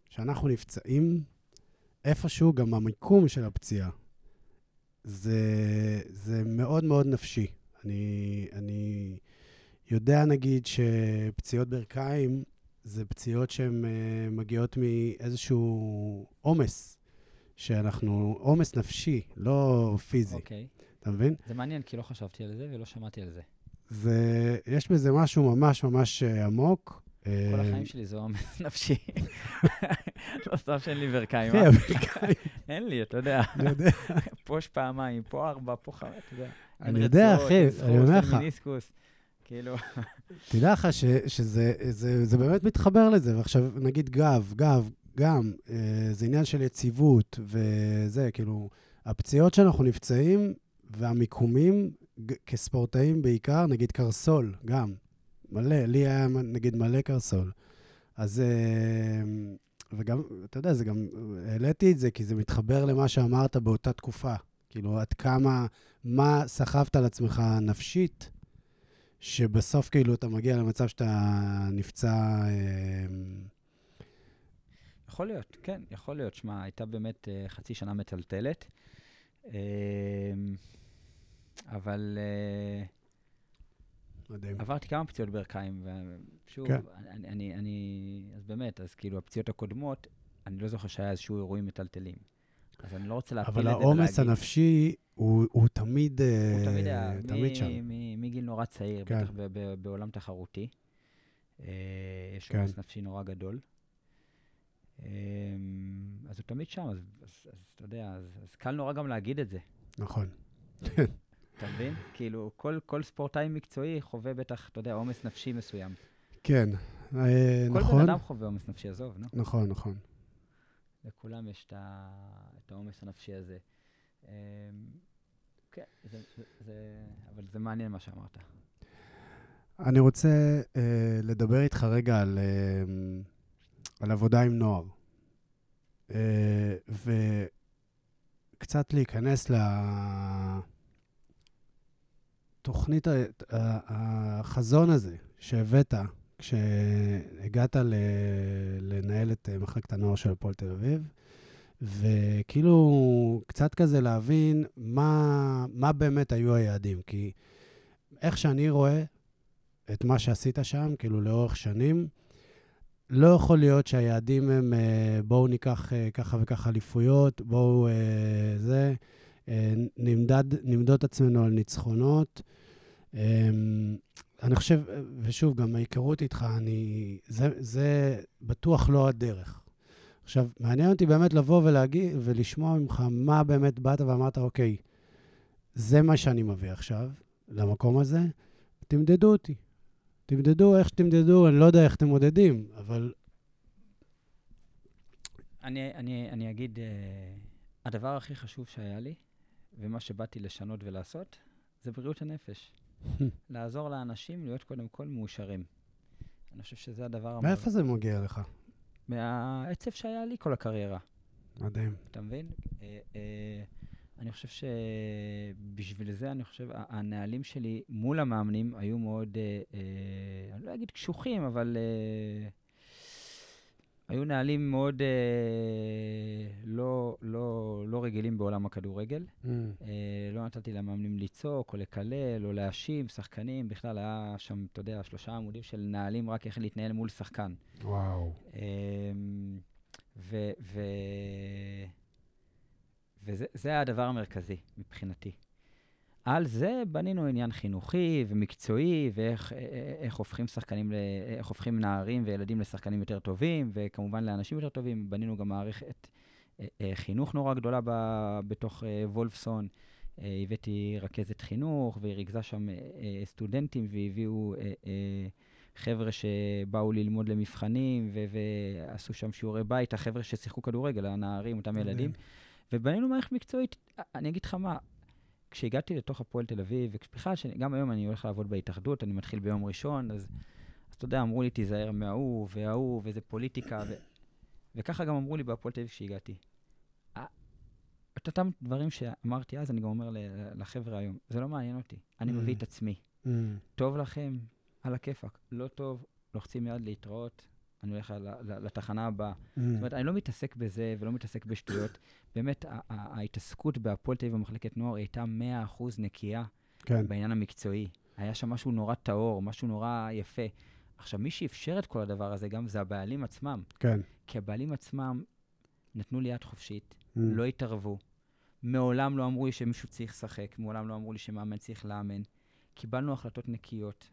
שאנחנו נפצעים, איפשהו גם המיקום של הפציעה. זה, זה מאוד מאוד נפשי. אני, אני יודע, נגיד, שפציעות ברכיים, זה פציעות שהן uh, מגיעות מאיזשהו אומס, שאנחנו, אומס נפשי, לא פיזי. אוקיי. Okay. אתה מבין? זה מעניין, כי לא חשבתי על זה ולא שמעתי על זה. זה, יש בזה משהו ממש ממש עמוק. כל uh... החיים שלי זה אומס נפשי. לא סתם שאין לי ברכיים. כן, ברכיים. אין לי, אתה יודע. אני יודע. פה שפעמיים, פה ארבע, פה חמש, אתה יודע. אני יודע, אחי, אני אומר לך. כאילו... תדע לך שזה באמת מתחבר לזה, ועכשיו נגיד גב, גב, גם, זה עניין של יציבות, וזה, כאילו, הפציעות שאנחנו נפצעים, והמיקומים, כספורטאים בעיקר, נגיד קרסול, גם, מלא, לי היה נגיד מלא קרסול, אז, וגם, אתה יודע, זה גם, העליתי את זה, כי זה מתחבר למה שאמרת באותה תקופה, כאילו, עד כמה, מה סחבת על עצמך נפשית, שבסוף כאילו אתה מגיע למצב שאתה נפצע... יכול להיות, כן, יכול להיות. שמה, הייתה באמת uh, חצי שנה מטלטלת, uh, אבל uh, עברתי כמה פציעות ברכיים, ושוב, כן. אני, אני, אני, אז באמת, אז כאילו הפציעות הקודמות, אני לא זוכר שהיה איזשהו אירועים מטלטלים. אז אני לא רוצה להפיל את זה ולהגיד... אבל העומס הנפשי... הוא, הוא תמיד, הוא תמיד, היה, תמיד מ, שם. מגיל נורא צעיר, כן. בטח ב, ב, בעולם תחרותי. אה, יש כן. עומס נפשי נורא גדול. אה, אז הוא תמיד שם, אז, אז, אז אתה יודע, אז, אז קל נורא גם להגיד את זה. נכון. אתה מבין? כאילו, כל, כל ספורטאי מקצועי חווה בטח, אתה יודע, עומס נפשי מסוים. כן, אה, כל נכון. כל בן אדם חווה עומס נפשי, עזוב, נו? נכון, נכון. לכולם יש את העומס הנפשי הזה. כן, אבל זה מעניין מה שאמרת. אני רוצה לדבר איתך רגע על עבודה עם נוער. וקצת להיכנס לתוכנית, החזון הזה שהבאת, כשהגעת לנהל את מחלקת הנוער של הפועל תל אביב, וכאילו קצת כזה להבין מה, מה באמת היו היעדים, כי איך שאני רואה את מה שעשית שם, כאילו לאורך שנים, לא יכול להיות שהיעדים הם בואו ניקח ככה וככה אליפויות, בואו זה, נמדד, נמדוד עצמנו על ניצחונות, אני חושב, ושוב, גם ההיכרות איתך, אני, זה, זה בטוח לא הדרך. עכשיו, מעניין אותי באמת לבוא ולהגיד, ולשמוע ממך מה באמת באת ואמרת, אוקיי, זה מה שאני מביא עכשיו, למקום הזה, תמדדו אותי. תמדדו איך שתמדדו, אני לא יודע איך אתם מודדים, אבל... אני, אני, אני אגיד, הדבר הכי חשוב שהיה לי, ומה שבאתי לשנות ולעשות, זה בריאות הנפש. לעזור לאנשים להיות קודם כל מאושרים. אני חושב שזה הדבר... מאיפה זה מגיע לך? מהעצב שהיה לי כל הקריירה. מדהים. אתה מבין? אני חושב שבשביל זה, אני חושב, הנהלים שלי מול המאמנים היו מאוד, אני לא אגיד קשוחים, אבל היו נהלים מאוד לא רגילים בעולם הכדורגל. לא נתתי למאמנים ליצוק או לקלל או להאשים שחקנים. בכלל היה שם, אתה יודע, שלושה עמודים של נהלים רק איך להתנהל מול שחקן. וואו. וזה הדבר המרכזי מבחינתי. על זה בנינו עניין חינוכי ומקצועי, ואיך איך הופכים שחקנים, איך הופכים נערים וילדים לשחקנים יותר טובים, וכמובן לאנשים יותר טובים. בנינו גם מערכת חינוך נורא גדולה בתוך וולפסון. הבאתי רכזת חינוך, והיא ריכזה שם סטודנטים, והביאו חבר'ה שבאו ללמוד למבחנים, ועשו שם שיעורי בית, החבר'ה ששיחקו כדורגל, הנערים, אותם ילדים. ובנינו מערכת מקצועית, אני אגיד לך מה, כשהגעתי לתוך הפועל תל אביב, ובכלל שגם היום אני הולך לעבוד בהתאחדות, אני מתחיל ביום ראשון, אז, אז אתה יודע, אמרו לי, תיזהר מהאו והאו, וזה פוליטיקה, ו... וככה גם אמרו לי בהפועל תל אביב כשהגעתי. את אותם דברים שאמרתי אז, אני גם אומר לחבר'ה היום, זה לא מעניין אותי, אני מביא את עצמי. טוב לכם, על הכיפק, לא טוב, לוחצים יד להתראות, אני הולך לתחנה הבאה. זאת אומרת, אני לא מתעסק בזה ולא מתעסק בשטויות. באמת, ההתעסקות בהפועל תל אביב במחלקת נוער הייתה מאה אחוז נקייה בעניין המקצועי. היה שם משהו נורא טהור, משהו נורא יפה. עכשיו, מי שאפשר את כל הדבר הזה גם זה הבעלים עצמם. כן. כי הבעלים עצמם נתנו לי יד חופשית, לא התערבו. מעולם לא אמרו לי שמישהו צריך לשחק, מעולם לא אמרו לי שמאמן צריך לאמן. קיבלנו החלטות נקיות.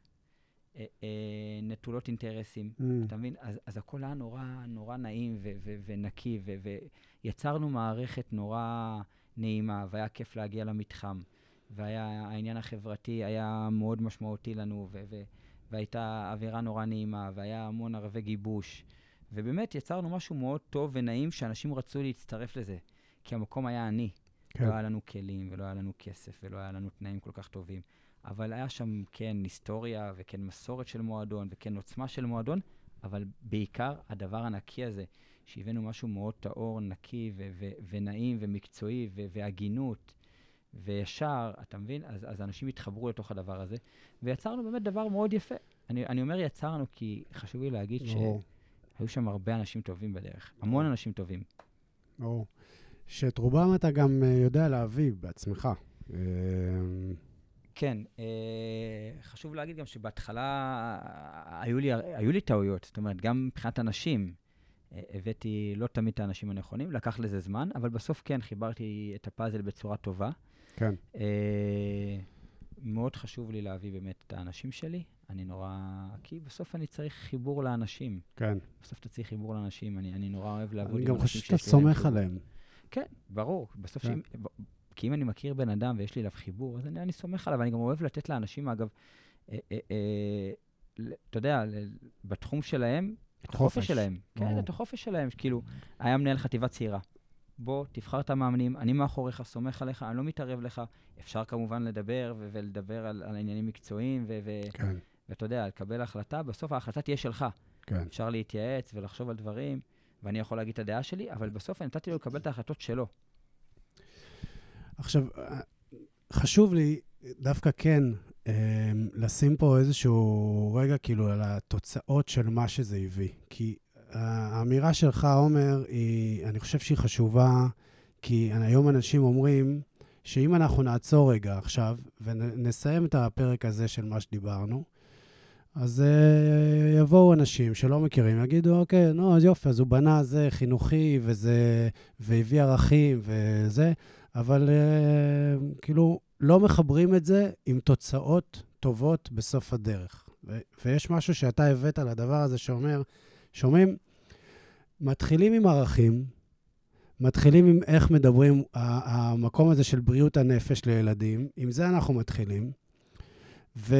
נטולות אינטרסים, אתה מבין? אז הכל היה נורא, נורא נעים ונקי, ויצרנו מערכת נורא נעימה, והיה כיף להגיע למתחם, והעניין החברתי היה מאוד משמעותי לנו, והייתה אווירה נורא נעימה, והיה המון ערבי גיבוש, ובאמת יצרנו משהו מאוד טוב ונעים, שאנשים רצו להצטרף לזה, כי המקום היה אני. לא היה לנו כלים, ולא היה לנו כסף, ולא היה לנו תנאים כל כך טובים. אבל היה שם כן היסטוריה, וכן מסורת של מועדון, וכן עוצמה של מועדון, אבל בעיקר הדבר הנקי הזה, שהבאנו משהו מאוד טהור, נקי ו- ו- ונעים ומקצועי ו- והגינות, וישר, אתה מבין? אז, אז אנשים התחברו לתוך הדבר הזה, ויצרנו באמת דבר מאוד יפה. אני, אני אומר יצרנו, כי חשוב לי להגיד או. שהיו שם הרבה אנשים טובים בדרך, המון אנשים טובים. או, שאת רובם אתה גם יודע להביא בעצמך. כן, חשוב להגיד גם שבהתחלה היו לי טעויות, זאת אומרת, גם מבחינת אנשים הבאתי לא תמיד את האנשים הנכונים, לקח לזה זמן, אבל בסוף כן, חיברתי את הפאזל בצורה טובה. כן. מאוד חשוב לי להביא באמת את האנשים שלי, אני נורא... כי בסוף אני צריך חיבור לאנשים. כן. בסוף אתה צריך חיבור לאנשים, אני נורא אוהב לעבוד עם אנשים שיש לי... אני גם חושב שאתה סומך עליהם. כן, ברור, בסוף שאם... כי אם אני מכיר בן אדם ויש לי אליו חיבור, אז אני, אני סומך עליו, ואני גם אוהב לתת לאנשים, אגב, אה, אה, אה, אתה יודע, בתחום שלהם, את החופש שלהם. כן, את החופש שלהם, כאילו, היה מנהל חטיבה צעירה. בוא, תבחר את המאמנים, אני מאחוריך, סומך עליך, אני לא מתערב לך. אפשר כמובן לדבר ולדבר על עניינים מקצועיים, ואתה יודע, לקבל החלטה, בסוף ההחלטה תהיה שלך. אפשר להתייעץ ולחשוב על דברים, ואני יכול להגיד את הדעה שלי, אבל בסוף אני נתתי לו לקבל את ההחלטות שלו. עכשיו, חשוב לי דווקא כן לשים פה איזשהו רגע כאילו על התוצאות של מה שזה הביא, כי האמירה שלך, עומר, היא, אני חושב שהיא חשובה, כי היום אנשים אומרים שאם אנחנו נעצור רגע עכשיו ונסיים את הפרק הזה של מה שדיברנו, אז uh, יבואו אנשים שלא מכירים, יגידו, אוקיי, נו, אז יופי, אז הוא בנה זה חינוכי וזה, והביא ערכים וזה, אבל uh, כאילו לא מחברים את זה עם תוצאות טובות בסוף הדרך. ו- ויש משהו שאתה הבאת על הדבר הזה שאומר, שומעים, מתחילים עם ערכים, מתחילים עם איך מדברים, ה- המקום הזה של בריאות הנפש לילדים, עם זה אנחנו מתחילים, ו...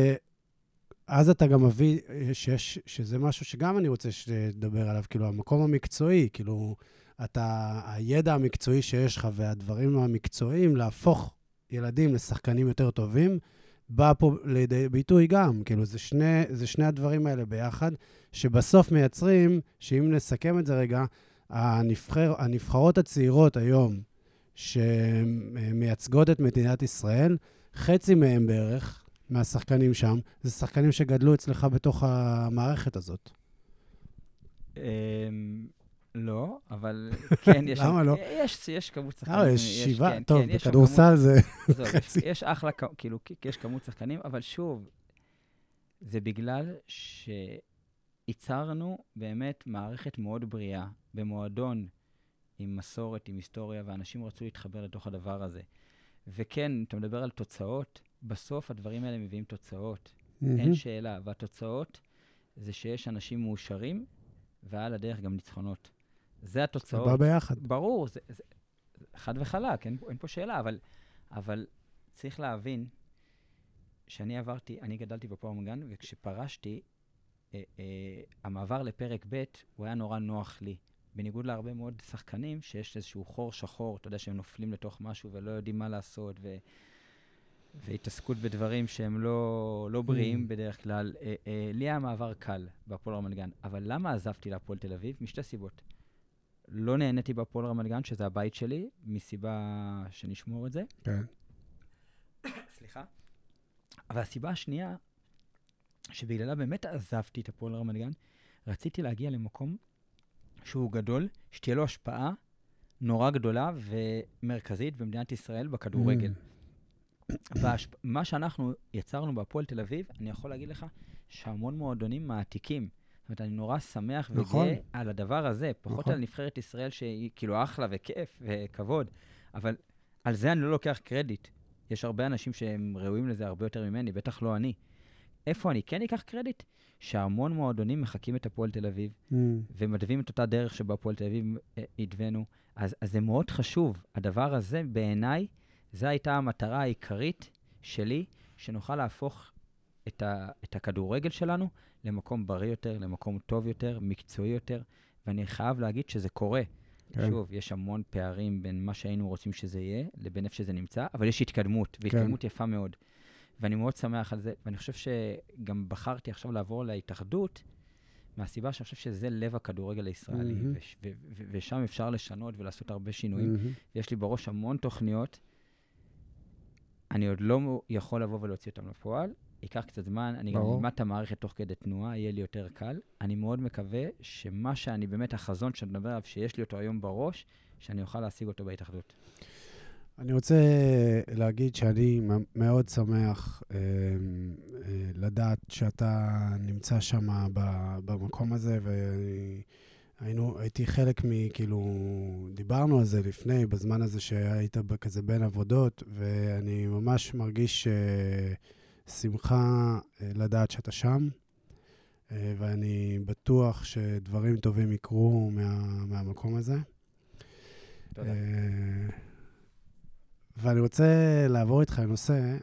אז אתה גם מביא שיש, שזה משהו שגם אני רוצה שתדבר עליו, כאילו המקום המקצועי, כאילו אתה, הידע המקצועי שיש לך והדברים המקצועיים, להפוך ילדים לשחקנים יותר טובים, בא פה לידי ביטוי גם, כאילו זה שני, זה שני הדברים האלה ביחד, שבסוף מייצרים, שאם נסכם את זה רגע, הנבחר, הנבחרות הצעירות היום, שמייצגות את מדינת ישראל, חצי מהם בערך, מהשחקנים שם, זה שחקנים שגדלו אצלך בתוך המערכת הזאת. לא, אבל כן, יש... למה לא? יש כמות שחקנים. לא, יש שבעה, טוב, בכדורסל זה חצי. יש אחלה, כאילו, יש כמות שחקנים, אבל שוב, זה בגלל שיצרנו באמת מערכת מאוד בריאה, במועדון, עם מסורת, עם היסטוריה, ואנשים רצו להתחבר לתוך הדבר הזה. וכן, אתה מדבר על תוצאות, בסוף הדברים האלה מביאים תוצאות. Mm-hmm. אין שאלה. והתוצאות זה שיש אנשים מאושרים, ועל הדרך גם ניצחונות. זה התוצאות. זה בא ביחד. ברור, זה, זה חד וחלק, אין, אין פה שאלה, אבל, אבל צריך להבין שאני עברתי, אני גדלתי בפועל מנגן, וכשפרשתי, אה, אה, המעבר לפרק ב' הוא היה נורא נוח לי. בניגוד להרבה מאוד שחקנים, שיש איזשהו חור שחור, אתה יודע שהם נופלים לתוך משהו ולא יודעים מה לעשות, ו... והתעסקות בדברים שהם לא, לא בריאים mm. בדרך כלל. אה, אה, לי היה מעבר קל בפועל רמת גן, אבל למה עזבתי לפועל תל אביב? משתי סיבות. לא נהניתי בפועל רמת גן, שזה הבית שלי, מסיבה שנשמור את זה. כן. סליחה. אבל הסיבה השנייה, שבגללה באמת עזבתי את הפועל רמת גן, רציתי להגיע למקום שהוא גדול, שתהיה לו השפעה נורא גדולה ומרכזית במדינת ישראל בכדורגל. Mm. מה שאנחנו יצרנו בפועל תל אביב, אני יכול להגיד לך שהמון מועדונים מעתיקים. זאת אומרת, אני נורא שמח וגאה על הדבר הזה, פחות על נבחרת ישראל שהיא כאילו אחלה וכיף וכבוד, אבל על זה אני לא לוקח קרדיט. יש הרבה אנשים שהם ראויים לזה הרבה יותר ממני, בטח לא אני. איפה אני כן אקח קרדיט? שהמון מועדונים מחכים את הפועל תל אביב, ומדווים את אותה דרך שבה הפועל תל אביב ידוונו. אז זה מאוד חשוב. הדבר הזה בעיניי, זו הייתה המטרה העיקרית שלי, שנוכל להפוך את, ה, את הכדורגל שלנו למקום בריא יותר, למקום טוב יותר, מקצועי יותר, ואני חייב להגיד שזה קורה. כן. שוב, יש המון פערים בין מה שהיינו רוצים שזה יהיה, לבין איפה שזה נמצא, אבל יש התקדמות, והתקדמות כן. יפה מאוד. ואני מאוד שמח על זה, ואני חושב שגם בחרתי עכשיו לעבור להתאחדות, מהסיבה שאני חושב שזה לב הכדורגל הישראלי, mm-hmm. וש, ו, ו, ושם אפשר לשנות ולעשות הרבה שינויים. Mm-hmm. ויש לי בראש המון תוכניות, אני עוד לא יכול לבוא ולהוציא אותם לפועל, ייקח קצת זמן, אני גם לימד את המערכת תוך כדי תנועה, יהיה לי יותר קל. אני מאוד מקווה שמה שאני באמת, החזון שאני מדבר עליו, שיש לי אותו היום בראש, שאני אוכל להשיג אותו בהתאחדות. אני רוצה להגיד שאני מאוד שמח אה, אה, לדעת שאתה נמצא שם במקום הזה, ואני... היינו, הייתי חלק מכאילו, דיברנו על זה לפני, בזמן הזה שהיית כזה בין עבודות, ואני ממש מרגיש שמחה לדעת שאתה שם, ואני בטוח שדברים טובים יקרו מה, מהמקום הזה. תודה. ואני רוצה לעבור איתך לנושא,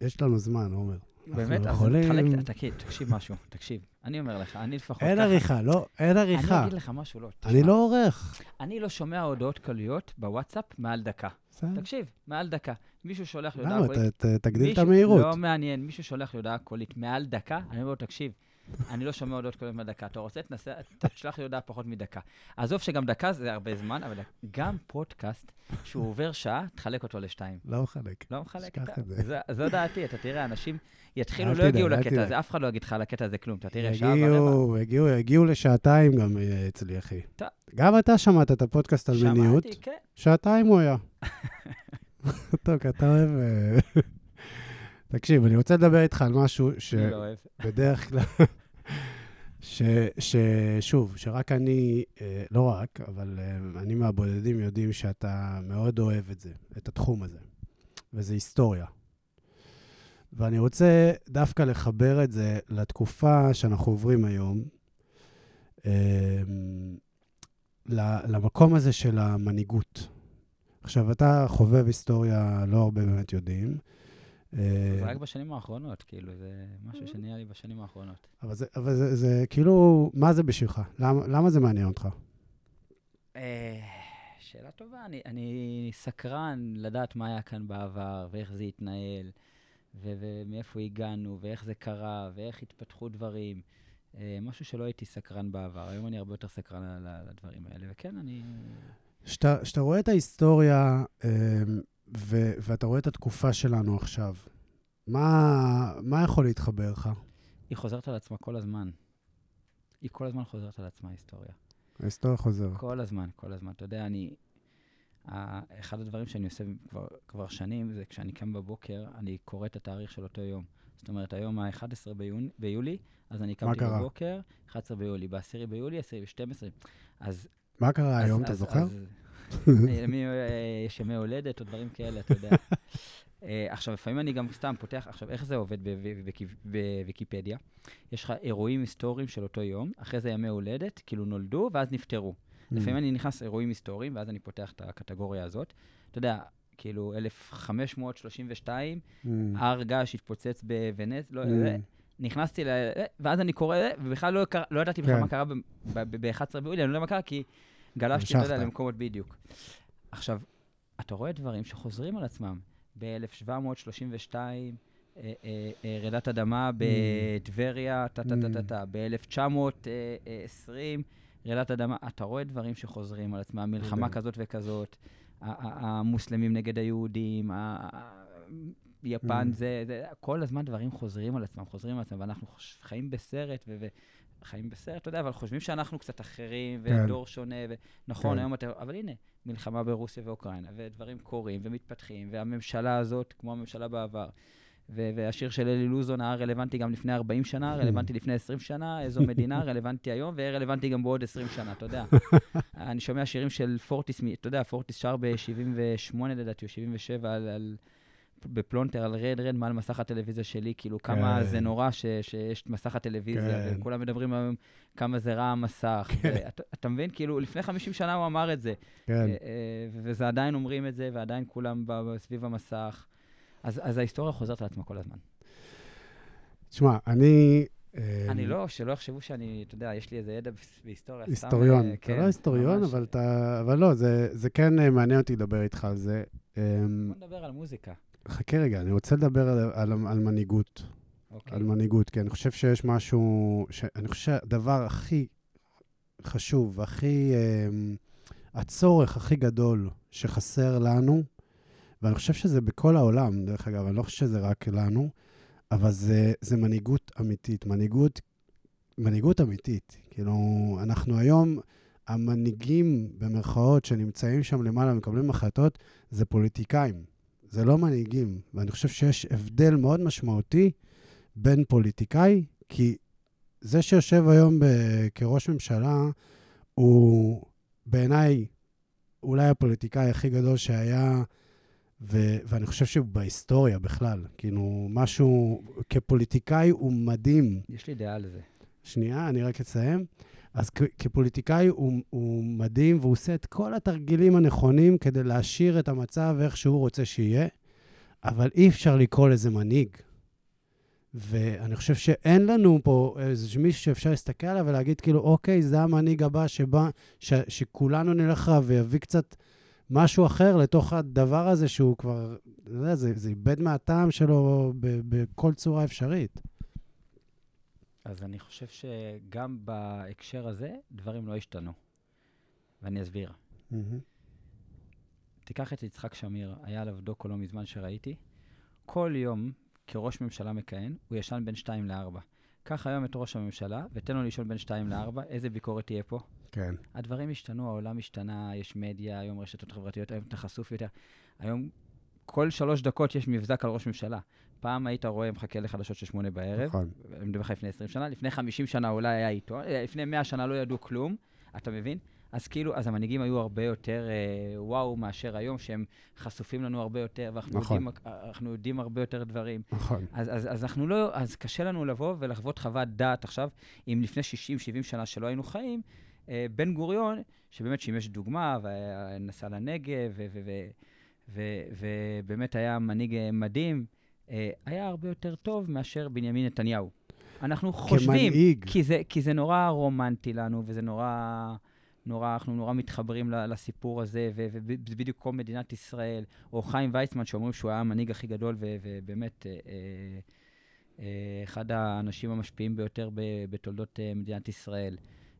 יש לנו זמן, עומר. באמת, אז תחלק, תקשיב, תקשיב משהו, תקשיב. אני אומר לך, אני לפחות ככה. אין עריכה, לא, אין עריכה. אני אגיד לך משהו, לא. אני לא עורך. אני לא שומע הודעות קוליות בוואטסאפ מעל דקה. תקשיב, מעל דקה. מישהו שולח לי הודעה קולית. תגדיל את המהירות. לא מעניין, מישהו שולח לי הודעה קולית מעל דקה, אני אומר לו, תקשיב, אני לא שומע הודעות קוליות מעל דקה. אתה רוצה, תשלח לי הודעה פחות מדקה. עזוב שגם דקה זה הרבה זמן, אבל גם פודקאסט שהוא עובר שעה, תחלק אותו לשתיים. לא מחלק. לא מחלק. זו דעתי, אתה תראה, אנשים יתחילו, לא יגיעו לקטע הזה, אף אחד לא יגיד לך לקטע הזה כלום, אתה תראה שעה ברבע. הגיעו, הגיעו לשעתיים גם אצלי, אחי. גם אתה שמעת את הפודקאסט על מיניות. שמעתי, כן. שעתיים הוא היה. טוב, אתה אוהב... תקשיב, אני רוצה לדבר איתך על משהו שבדרך כלל... ששוב, שרק אני, לא רק, אבל אני מהבודדים יודעים שאתה מאוד אוהב את זה, את התחום הזה. וזה היסטוריה. ואני רוצה דווקא לחבר את זה לתקופה שאנחנו עוברים היום, למקום הזה של המנהיגות. עכשיו, אתה חובב היסטוריה, לא הרבה באמת יודעים. זה רק בשנים האחרונות, כאילו, זה משהו שנהיה לי בשנים האחרונות. אבל זה, אבל זה, זה, כאילו, מה זה בשבילך? למה, למה זה מעניין אותך? שאלה טובה. אני, אני סקרן לדעת מה היה כאן בעבר, ואיך זה התנהל. ומאיפה הגענו, ואיך זה קרה, ואיך התפתחו דברים. משהו שלא הייתי סקרן בעבר. היום אני הרבה יותר סקרן על הדברים האלה, וכן, אני... שאתה רואה את ההיסטוריה, ואתה רואה את התקופה שלנו עכשיו, מה יכול להתחבר לך? היא חוזרת על עצמה כל הזמן. היא כל הזמן חוזרת על עצמה, ההיסטוריה. ההיסטוריה חוזרת. כל הזמן, כל הזמן. אתה יודע, אני... אחד הדברים שאני עושה כבר, כבר שנים, זה כשאני קם בבוקר, אני קורא את התאריך של אותו יום. זאת אומרת, היום ה-אחד עשר ביוני, ביולי, אז אני קמתי בבוקר, אחד עשר ביולי, ב-עשרה ביולי, עשרה ב-שתים עשרה. אז... מה קרה אז, היום, אז, אתה זוכר? אז, מי, יש ימי הולדת או דברים כאלה, אתה יודע. עכשיו, לפעמים אני גם סתם פותח, עכשיו, איך זה עובד בוויקיפדיה? יש לך אירועים היסטוריים של אותו יום, אחרי זה ימי הולדת, כאילו נולדו ואז נפטרו. לפעמים אני נכנס אירועים היסטוריים, ואז אני פותח את הקטגוריה הזאת. אתה יודע, כאילו, אלף חמש מאות שלושים ושתיים, הר געש התפוצץ בוונץ, לא, נכנסתי, ואז אני קורא, ובכלל לא ידעתי בכלל מה קרה ב-אחד עשר ביולי, אני לא יודע מה קרה, כי גלשתי, אתה יודע, למקומות בדיוק. עכשיו, אתה רואה דברים שחוזרים על עצמם. ב-אלף שבע מאות שלושים ושתיים, רעידת אדמה בטבריה, ב-אלף תשע מאות עשרים, רעידת אדמה, אתה רואה דברים שחוזרים על עצמם, מלחמה כזאת וכזאת, המוסלמים נגד היהודים, יפן, זה, כל הזמן דברים חוזרים על עצמם, חוזרים על עצמם, ואנחנו חיים בסרט, וחיים בסרט, אתה יודע, אבל חושבים שאנחנו קצת אחרים, ודור שונה, נכון, היום אתה, אבל הנה, מלחמה ברוסיה ואוקראינה, ודברים קורים ומתפתחים, והממשלה הזאת, כמו הממשלה בעבר, והשיר של אלי לוזון היה רלוונטי גם לפני ארבעים שנה, רלוונטי לפני עשרים שנה, איזו מדינה, רלוונטי היום, והיה רלוונטי גם בעוד עשרים שנה, אתה יודע. אני שומע שירים של פורטיס, אתה יודע, פורטיס שר ב-שבעים ושמונה לדעתי, או שבעים ושבע, בפלונטר, על רד רד, מעל מסך הטלוויזיה שלי, כאילו כמה זה נורא שיש מסך הטלוויזיה, וכולם מדברים היום כמה זה רע המסך. אתה מבין? כאילו, לפני חמישים שנה הוא אמר את זה, וזה עדיין אומרים את זה, ועדיין כולם סביב המסך. אז, אז ההיסטוריה חוזרת על עצמה כל הזמן. תשמע, אני... אני לא, שלא יחשבו שאני, אתה יודע, יש לי איזה ידע בהיסטוריה. היסטוריון. אתה לא היסטוריון, אבל לא, זה כן מעניין אותי לדבר איתך על זה. בוא נדבר על מוזיקה. חכה רגע, אני רוצה לדבר על מנהיגות. על מנהיגות, כי אני חושב שיש משהו, אני חושב שהדבר הכי חשוב, הכי, הצורך הכי גדול שחסר לנו, ואני חושב שזה בכל העולם, דרך אגב, אני לא חושב שזה רק לנו, אבל זה, זה מנהיגות אמיתית, מנהיגות, מנהיגות אמיתית. כאילו, אנחנו היום, המנהיגים במרכאות שנמצאים שם למעלה, מקבלים החלטות, זה פוליטיקאים, זה לא מנהיגים. ואני חושב שיש הבדל מאוד משמעותי בין פוליטיקאי, כי זה שיושב היום כראש ממשלה, הוא בעיניי אולי הפוליטיקאי הכי גדול שהיה, ו- ואני חושב שבהיסטוריה בכלל, כאילו משהו, כפוליטיקאי הוא מדהים. יש לי דעה על זה. שנייה, אני רק אצלם. אז כ- כפוליטיקאי הוא, הוא מדהים, והוא עושה את כל התרגילים הנכונים כדי להשאיר את המצב איך שהוא רוצה שיהיה, אבל אי אפשר לקרוא לזה מנהיג. ואני חושב שאין לנו פה איזה מישהו שאפשר להסתכל עליו ולהגיד כאילו, אוקיי, זה המנהיג הבא שבא, ש, שכולנו נלך ויביא קצת משהו אחר לתוך הדבר הזה שהוא כבר, זה, זה איבד מהטעם שלו בכל צורה אפשרית. אז אני חושב שגם בהקשר הזה דברים לא השתנו. ואני אסביר. Mm-hmm. תיקח את יצחק שמיר, היה עליו דוקו לא מזמן שראיתי. כל יום, כראש ממשלה מכהן, הוא ישן בין שתיים לארבע. קח היום את ראש הממשלה, ותן לו לישון בין שתיים לארבע, איזה ביקורת תהיה פה? כן. הדברים השתנו, העולם השתנה, יש מדיה, היום רשתות חברתיות, היום אתה חשוף יותר. היום כל שלוש דקות יש מבזק על ראש ממשלה. פעם היית רואה, מחכה לחדשות של שמונה בערב, אני מדבר לך לפני עשרים שנה, לפני חמישים שנה אולי היה איתו, לפני מאה שנה לא ידעו כלום, אתה מבין? אז כאילו, אז המנהיגים היו הרבה יותר אה, וואו מאשר היום, שהם חשופים לנו הרבה יותר, ואנחנו נכון. יודעים, אנחנו יודעים הרבה יותר דברים. נכון. אז, אז, אז, אנחנו לא, אז קשה לנו לבוא ולחוות חוות דעת עכשיו, אם לפני שישים שבעים שנה שלא היינו חיים, אה, בן גוריון, שבאמת שאם יש דוגמה, ונסע לנגב, ו, ו, ו, ו, ו, ובאמת היה מנהיג מדהים, אה, היה הרבה יותר טוב מאשר בנימין נתניהו. אנחנו חושבים, כמנהיג. כי זה, כי זה נורא רומנטי לנו, וזה נורא... נורא, אנחנו נורא מתחברים לסיפור הזה, ובדיוק כל מדינת ישראל, או חיים וייצמן שאומרים שהוא היה המנהיג הכי גדול, ובאמת אחד האנשים המשפיעים ביותר בתולדות מדינת ישראל.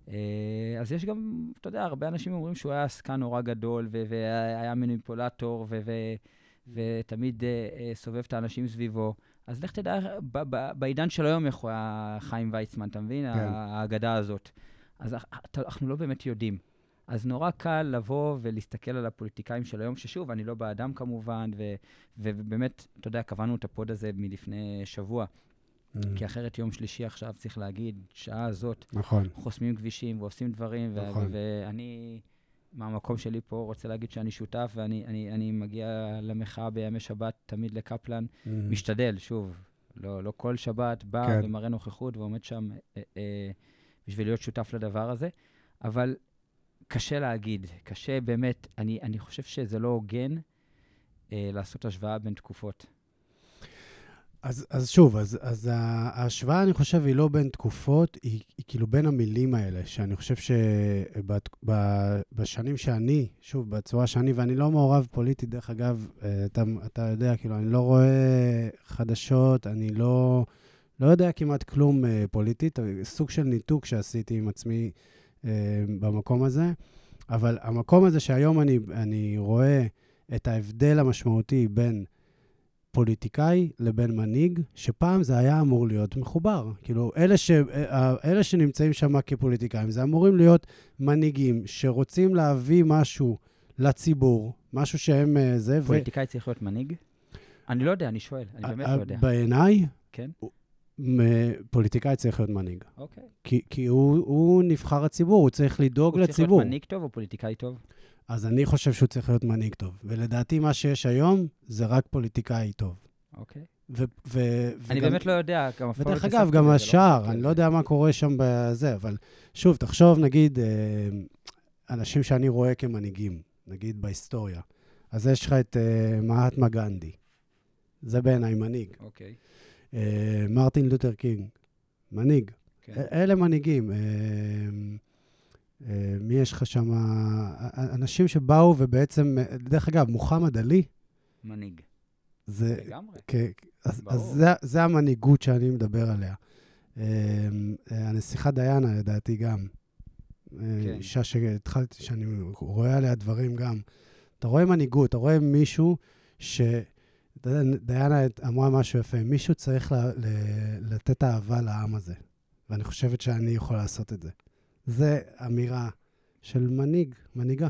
אז יש גם, אתה יודע, הרבה אנשים אומרים שהוא היה עסקן נורא גדול, והיה מניפולטור, ותמיד סובב את האנשים סביבו. אז לך תדע, בעידן של היום איך הוא היה חיים וייצמן, אתה מבין? ההגדה הזאת. אז אנחנו לא באמת יודעים. אז נורא קל לבוא ולהסתכל על הפוליטיקאים של היום, ששוב, אני לא באדם כמובן, ו- ובאמת, אתה יודע, קבענו את הפוד הזה מלפני שבוע, mm. כי אחרת יום שלישי עכשיו צריך להגיד, שעה הזאת, נכון. חוסמים כבישים ועושים דברים, נכון. ו- ואני, מהמקום שלי פה, רוצה להגיד שאני שותף, ואני אני, אני מגיע למחאה בימי שבת, תמיד לקפלן, mm. משתדל, שוב, לא, לא כל שבת, בא כן. ומראה נוכחות ועומד שם... א- א- בשביל להיות שותף לדבר הזה, אבל קשה להגיד, קשה באמת, אני, אני חושב שזה לא הוגן אה, לעשות השוואה בין תקופות. אז, אז שוב, אז, אז ההשוואה, אני חושב, היא לא בין תקופות, היא, היא כאילו בין המילים האלה, שאני חושב שבשנים שאני, שוב, בצורה שאני, ואני לא מעורב פוליטי, דרך אגב, אתה, אתה יודע, כאילו, אני לא רואה חדשות, אני לא... לא יודע כמעט כלום אה, פוליטית, סוג של ניתוק שעשיתי עם עצמי אה, במקום הזה, אבל המקום הזה שהיום אני, אני רואה את ההבדל המשמעותי בין פוליטיקאי לבין מנהיג, שפעם זה היה אמור להיות מחובר. כאילו, אלה, ש, אלה שנמצאים שם כפוליטיקאים, זה אמורים להיות מנהיגים שרוצים להביא משהו לציבור, משהו שהם אה, זה... פוליטיקאי ו... צריך להיות מנהיג? אני לא יודע, אני שואל, אני באמת לא יודע. בעיניי? כן. פוליטיקאי צריך להיות מנהיג. אוקיי. כי, כי הוא, הוא נבחר הציבור, הוא צריך לדאוג לציבור. הוא צריך להיות מנהיג טוב או פוליטיקאי טוב? אז אני חושב שהוא צריך להיות מנהיג טוב. ולדעתי מה שיש היום זה רק פוליטיקאי טוב. אוקיי. ו- ו- אני וגם, באמת לא יודע. ודרך אגב, גם השאר, אני לא יודע מה קורה שם בזה, אבל שוב, תחשוב, נגיד, אנשים שאני רואה כמנהיגים, נגיד בהיסטוריה, אז יש לך את מהטמה גנדי. זה בעיניי מנהיג. אוקיי. מרטין לותר קינג, מנהיג. אלה מנהיגים. מי יש לך שם? אנשים שבאו ובעצם, דרך אגב, מוחמד עלי. מנהיג. זה לגמרי. אז זה המנהיגות שאני מדבר עליה. הנסיכה דיאנה, לדעתי גם. אישה שהתחלתי, שאני רואה עליה דברים גם. אתה רואה מנהיגות, אתה רואה מישהו ש... דיאנה אמרה משהו יפה, מישהו צריך ל- ל- לתת אהבה לעם הזה, ואני חושבת שאני יכול לעשות את זה. זה אמירה של מנהיג, מנהיגה.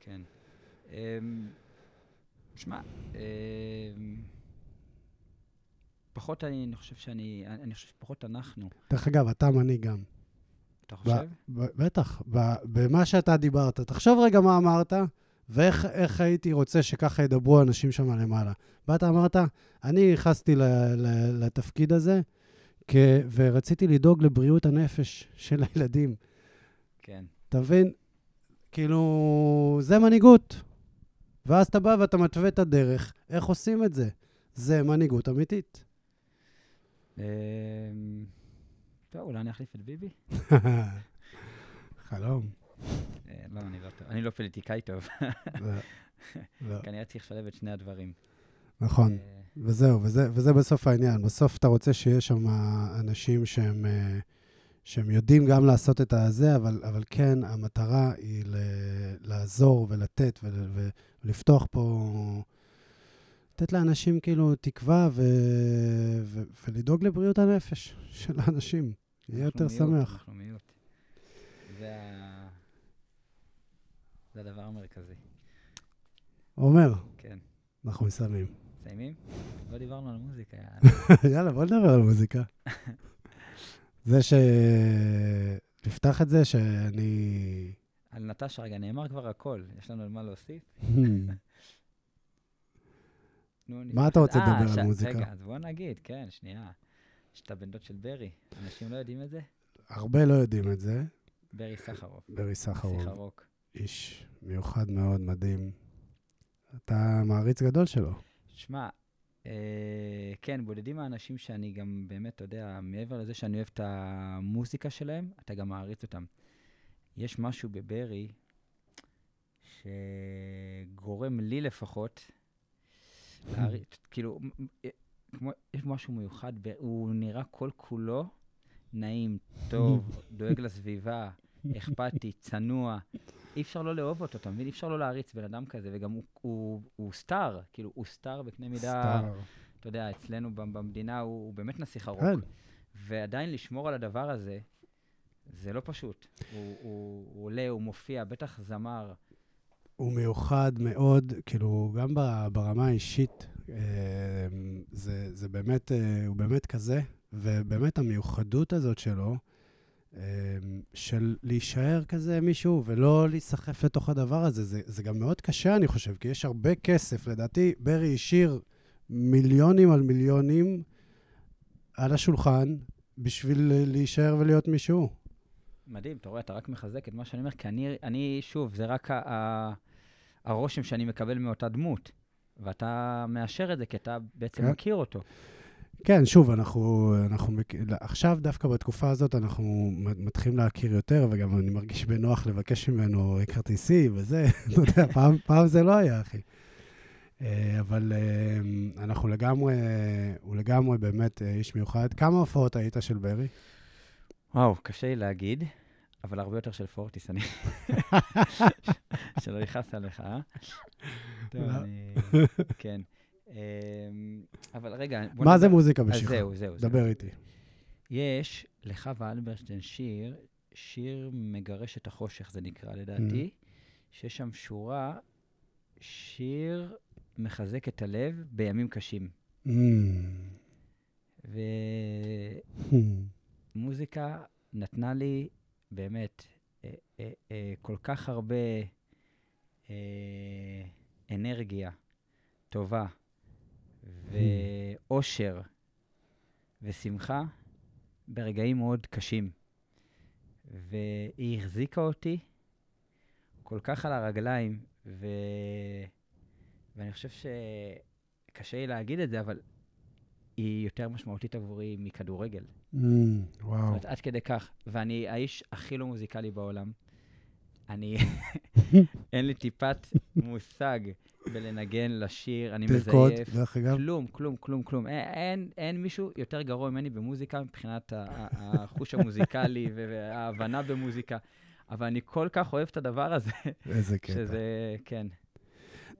כן. שמע, פחות אני חושב שאני, אני חושב פחות אנחנו. דרך אגב, אתה מנהיג גם. אתה חושב? בטח, במה שאתה דיברת. תחשוב רגע מה אמרת. ואיך הייתי רוצה שככה ידברו אנשים שם למעלה. ואתה אמרת, אני נכנסתי לתפקיד הזה, ורציתי לדאוג לבריאות הנפש של הילדים. כן. אתה מבין? כאילו, זה מנהיגות. ואז אתה בא ואתה מתווה את הדרך. איך עושים את זה? זה מנהיגות אמיתית. טוב, אולי אני אחליף את ביבי. חלום. לא, אני לא טוב. אני לא פוליטיקאי טוב. כנראה צריך לשלב את שני הדברים. נכון, וזהו, וזה בסוף העניין. בסוף אתה רוצה שיש שם אנשים שהם... שהם יודעים גם לעשות את הזה, אבל, אבל כן, המטרה היא לעזור ולתת ולפתוח פה, לתת לאנשים כאילו תקווה ו, ו, ולדאוג לבריאות הנפש של האנשים. יהיה יותר שמח. נחלומיות. זה, ה... זה הדבר המרכזי. עומר. כן. אנחנו מסיימים. מסיימים? לא דיברנו על מוזיקה. יאללה, בוא נדבר על מוזיקה. זה שנפתח את זה, שאני... על נטש רגע, נאמר כבר הכל. יש לנו על מה להוסיף. מה אתה רוצה לדבר על מוזיקה? רגע, אז בוא נגיד, כן, שנייה. שאתה בן דוד של ברי. אנשים לא יודעים את זה? הרבה לא יודעים את זה. ברי סחרוב. ברי סחרוב. איש מיוחד מאוד, מדהים. אתה מעריץ גדול שלו. שמע, כן, בודדים האנשים שאני גם באמת, אתה יודע, מעבר לזה שאני אוהב את המוזיקה שלהם, אתה גם מעריץ אותם. יש משהו בברי שגורם לי לפחות, כאילו, יש משהו מיוחד, הוא נראה כל כולו נעים, טוב, דואג לסביבה, אכפתי, צנוע. אי אפשר לא לאהוב אותו, תמיד אי אפשר לא להריץ בן אדם כזה, וגם הוא, הוא, הוא סטאר, כאילו הוא סטאר בקנה מידה, אתה יודע, אצלנו במדינה הוא, הוא באמת נסיך הרוק, כן. ועדיין לשמור על הדבר הזה, זה לא פשוט. הוא, הוא, הוא עולה, הוא מופיע, בטח זמר. הוא מיוחד מאוד, כאילו גם ברמה האישית, זה, זה באמת, הוא באמת כזה, ובאמת המיוחדות הזאת שלו, של להישאר כזה מישהו ולא להיסחף לתוך הדבר הזה, זה, זה גם מאוד קשה אני חושב, כי יש הרבה כסף, לדעתי ברי השאיר מיליונים על מיליונים על השולחן בשביל להישאר ולהיות מישהו. מדהים, אתה רואה, אתה רק מחזק את מה שאני אומר, כי אני, אני שוב, זה רק ה- הרושם שאני מקבל מאותה דמות, ואתה מאשר את זה כי אתה בעצם כן. מכיר אותו. כן, שוב, אנחנו, אנחנו, עכשיו דווקא בתקופה הזאת אנחנו מתחילים להכיר יותר, וגם אני מרגיש בנוח לבקש ממנו כרטיסים וזה, אתה יודע, פעם, פעם זה לא היה, אחי. אבל אנחנו לגמרי, הוא לגמרי באמת איש מיוחד. כמה הופעות היית של ברי? וואו, קשה לי להגיד, אבל הרבה יותר של פורטיס, אני... שלא ייחס עליך, אה? טוב, אני... כן. אבל רגע... מה זה מוזיקה בשיחה? זהו, זהו. דבר איתי. יש לחווה אלברשטיין שיר, שיר מגרש את החושך, זה נקרא לדעתי, שיש שם שורה, שיר מחזק את הלב בימים קשים. ומוזיקה נתנה לי באמת כל כך הרבה אנרגיה טובה, ואושר ושמחה ברגעים מאוד קשים. והיא החזיקה אותי כל כך על הרגליים, ו... ואני חושב שקשה לי להגיד את זה, אבל היא יותר משמעותית עבורי מכדורגל. Mm, וואו. זאת אומרת, עד כדי כך. ואני האיש הכי לא מוזיקלי בעולם. אני... אין לי טיפת מושג בלנגן, לשיר, אני מזייף. כלום, כלום, כלום, כלום. אין מישהו יותר גרוע ממני במוזיקה, מבחינת החוש המוזיקלי וההבנה במוזיקה. אבל אני כל כך אוהב את הדבר הזה. איזה קטע. שזה, כן.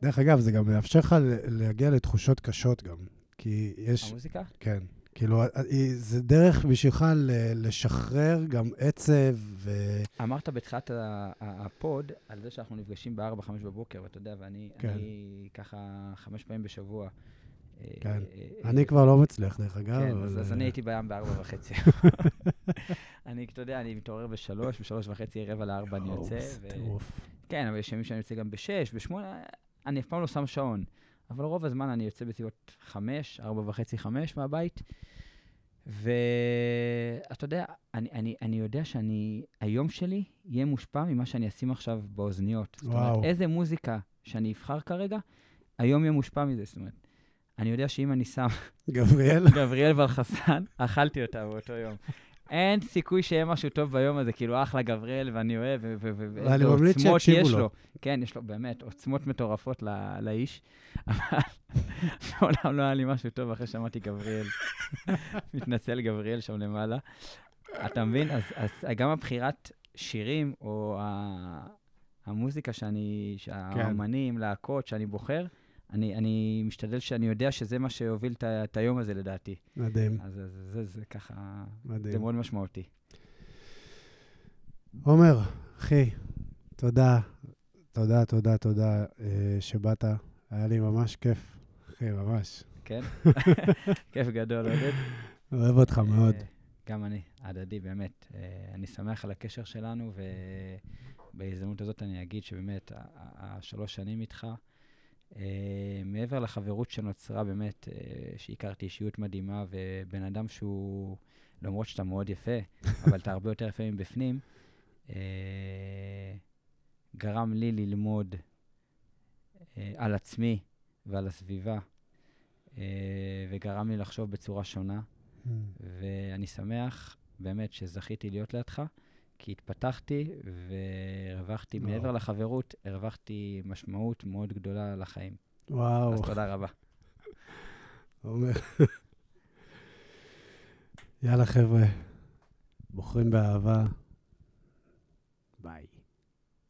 דרך אגב, זה גם מאפשר לך להגיע לתחושות קשות גם. כי יש... המוזיקה? כן. כאילו, זה דרך בשבילך לשחרר גם עצב ו... אמרת בתחילת הפוד על זה שאנחנו נפגשים ב-ארבע חמש בבוקר, ואתה יודע, ואני ככה חמש פעמים בשבוע. כן, אני כבר לא מצליח, דרך אגב. כן, אז אני הייתי בים ב-ארבע וחצי. אני, אתה יודע, אני מתעורר בשלוש, בשלוש וחצי, רבע לארבע אני יוצא. כן, אבל יש ימים שאני יוצא גם בשש, בשמונה, אני אף פעם לא שם שעון. אבל רוב הזמן אני יוצא בסביבות חמש, ארבע וחצי, חמש מהבית, ואתה יודע, אני, אני, אני יודע שאני, היום שלי יהיה מושפע ממה שאני אשים עכשיו באוזניות. וואו. זאת אומרת, איזה מוזיקה שאני אבחר כרגע, היום יהיה מושפע מזה. זאת אומרת, אני יודע שאם אני שם גבריאל גבריאל ולחסן, אכלתי אותה באותו יום. אין סיכוי שיהיה משהו טוב ביום הזה, כאילו אחלה גבריאל ואני אוהב, ואיזה עוצמות יש לו. כן, יש לו באמת עוצמות מטורפות לאיש, אבל בעולם לא היה לי משהו טוב אחרי שמעתי גבריאל. מתנצל גבריאל שם למעלה. אתה מבין? אז גם הבחירת שירים, או המוזיקה שאני, האמנים, להקות שאני בוחר, אני, אני משתדל שאני יודע שזה מה שהוביל את היום הזה לדעתי. מדהים. אז זה, זה, זה ככה, מדהים. זה מאוד משמעותי. עומר, אחי, תודה, תודה, תודה, תודה שבאת. היה לי ממש כיף, אחי, ממש. כן? כיף גדול, עודד. אוהב אותך מאוד. גם אני, עדדי, באמת. אני שמח על הקשר שלנו, ובהזדמנות הזאת אני אגיד שבאמת, השלוש שנים איתך, Uh, מעבר לחברות שנוצרה באמת, uh, שהכרתי אישיות מדהימה, ובן אדם שהוא, למרות שאתה מאוד יפה, אבל אתה הרבה יותר יפה מבפנים, uh, גרם לי ללמוד uh, על עצמי ועל הסביבה, uh, וגרם לי לחשוב בצורה שונה, ואני שמח באמת שזכיתי להיות לידך, כי התפתחתי והרווחתי, מעבר לחברות, הרווחתי משמעות מאוד גדולה לחיים. וואו. אז תודה רבה. אומר. יאללה חבר'ה, בוחרים באהבה. ביי.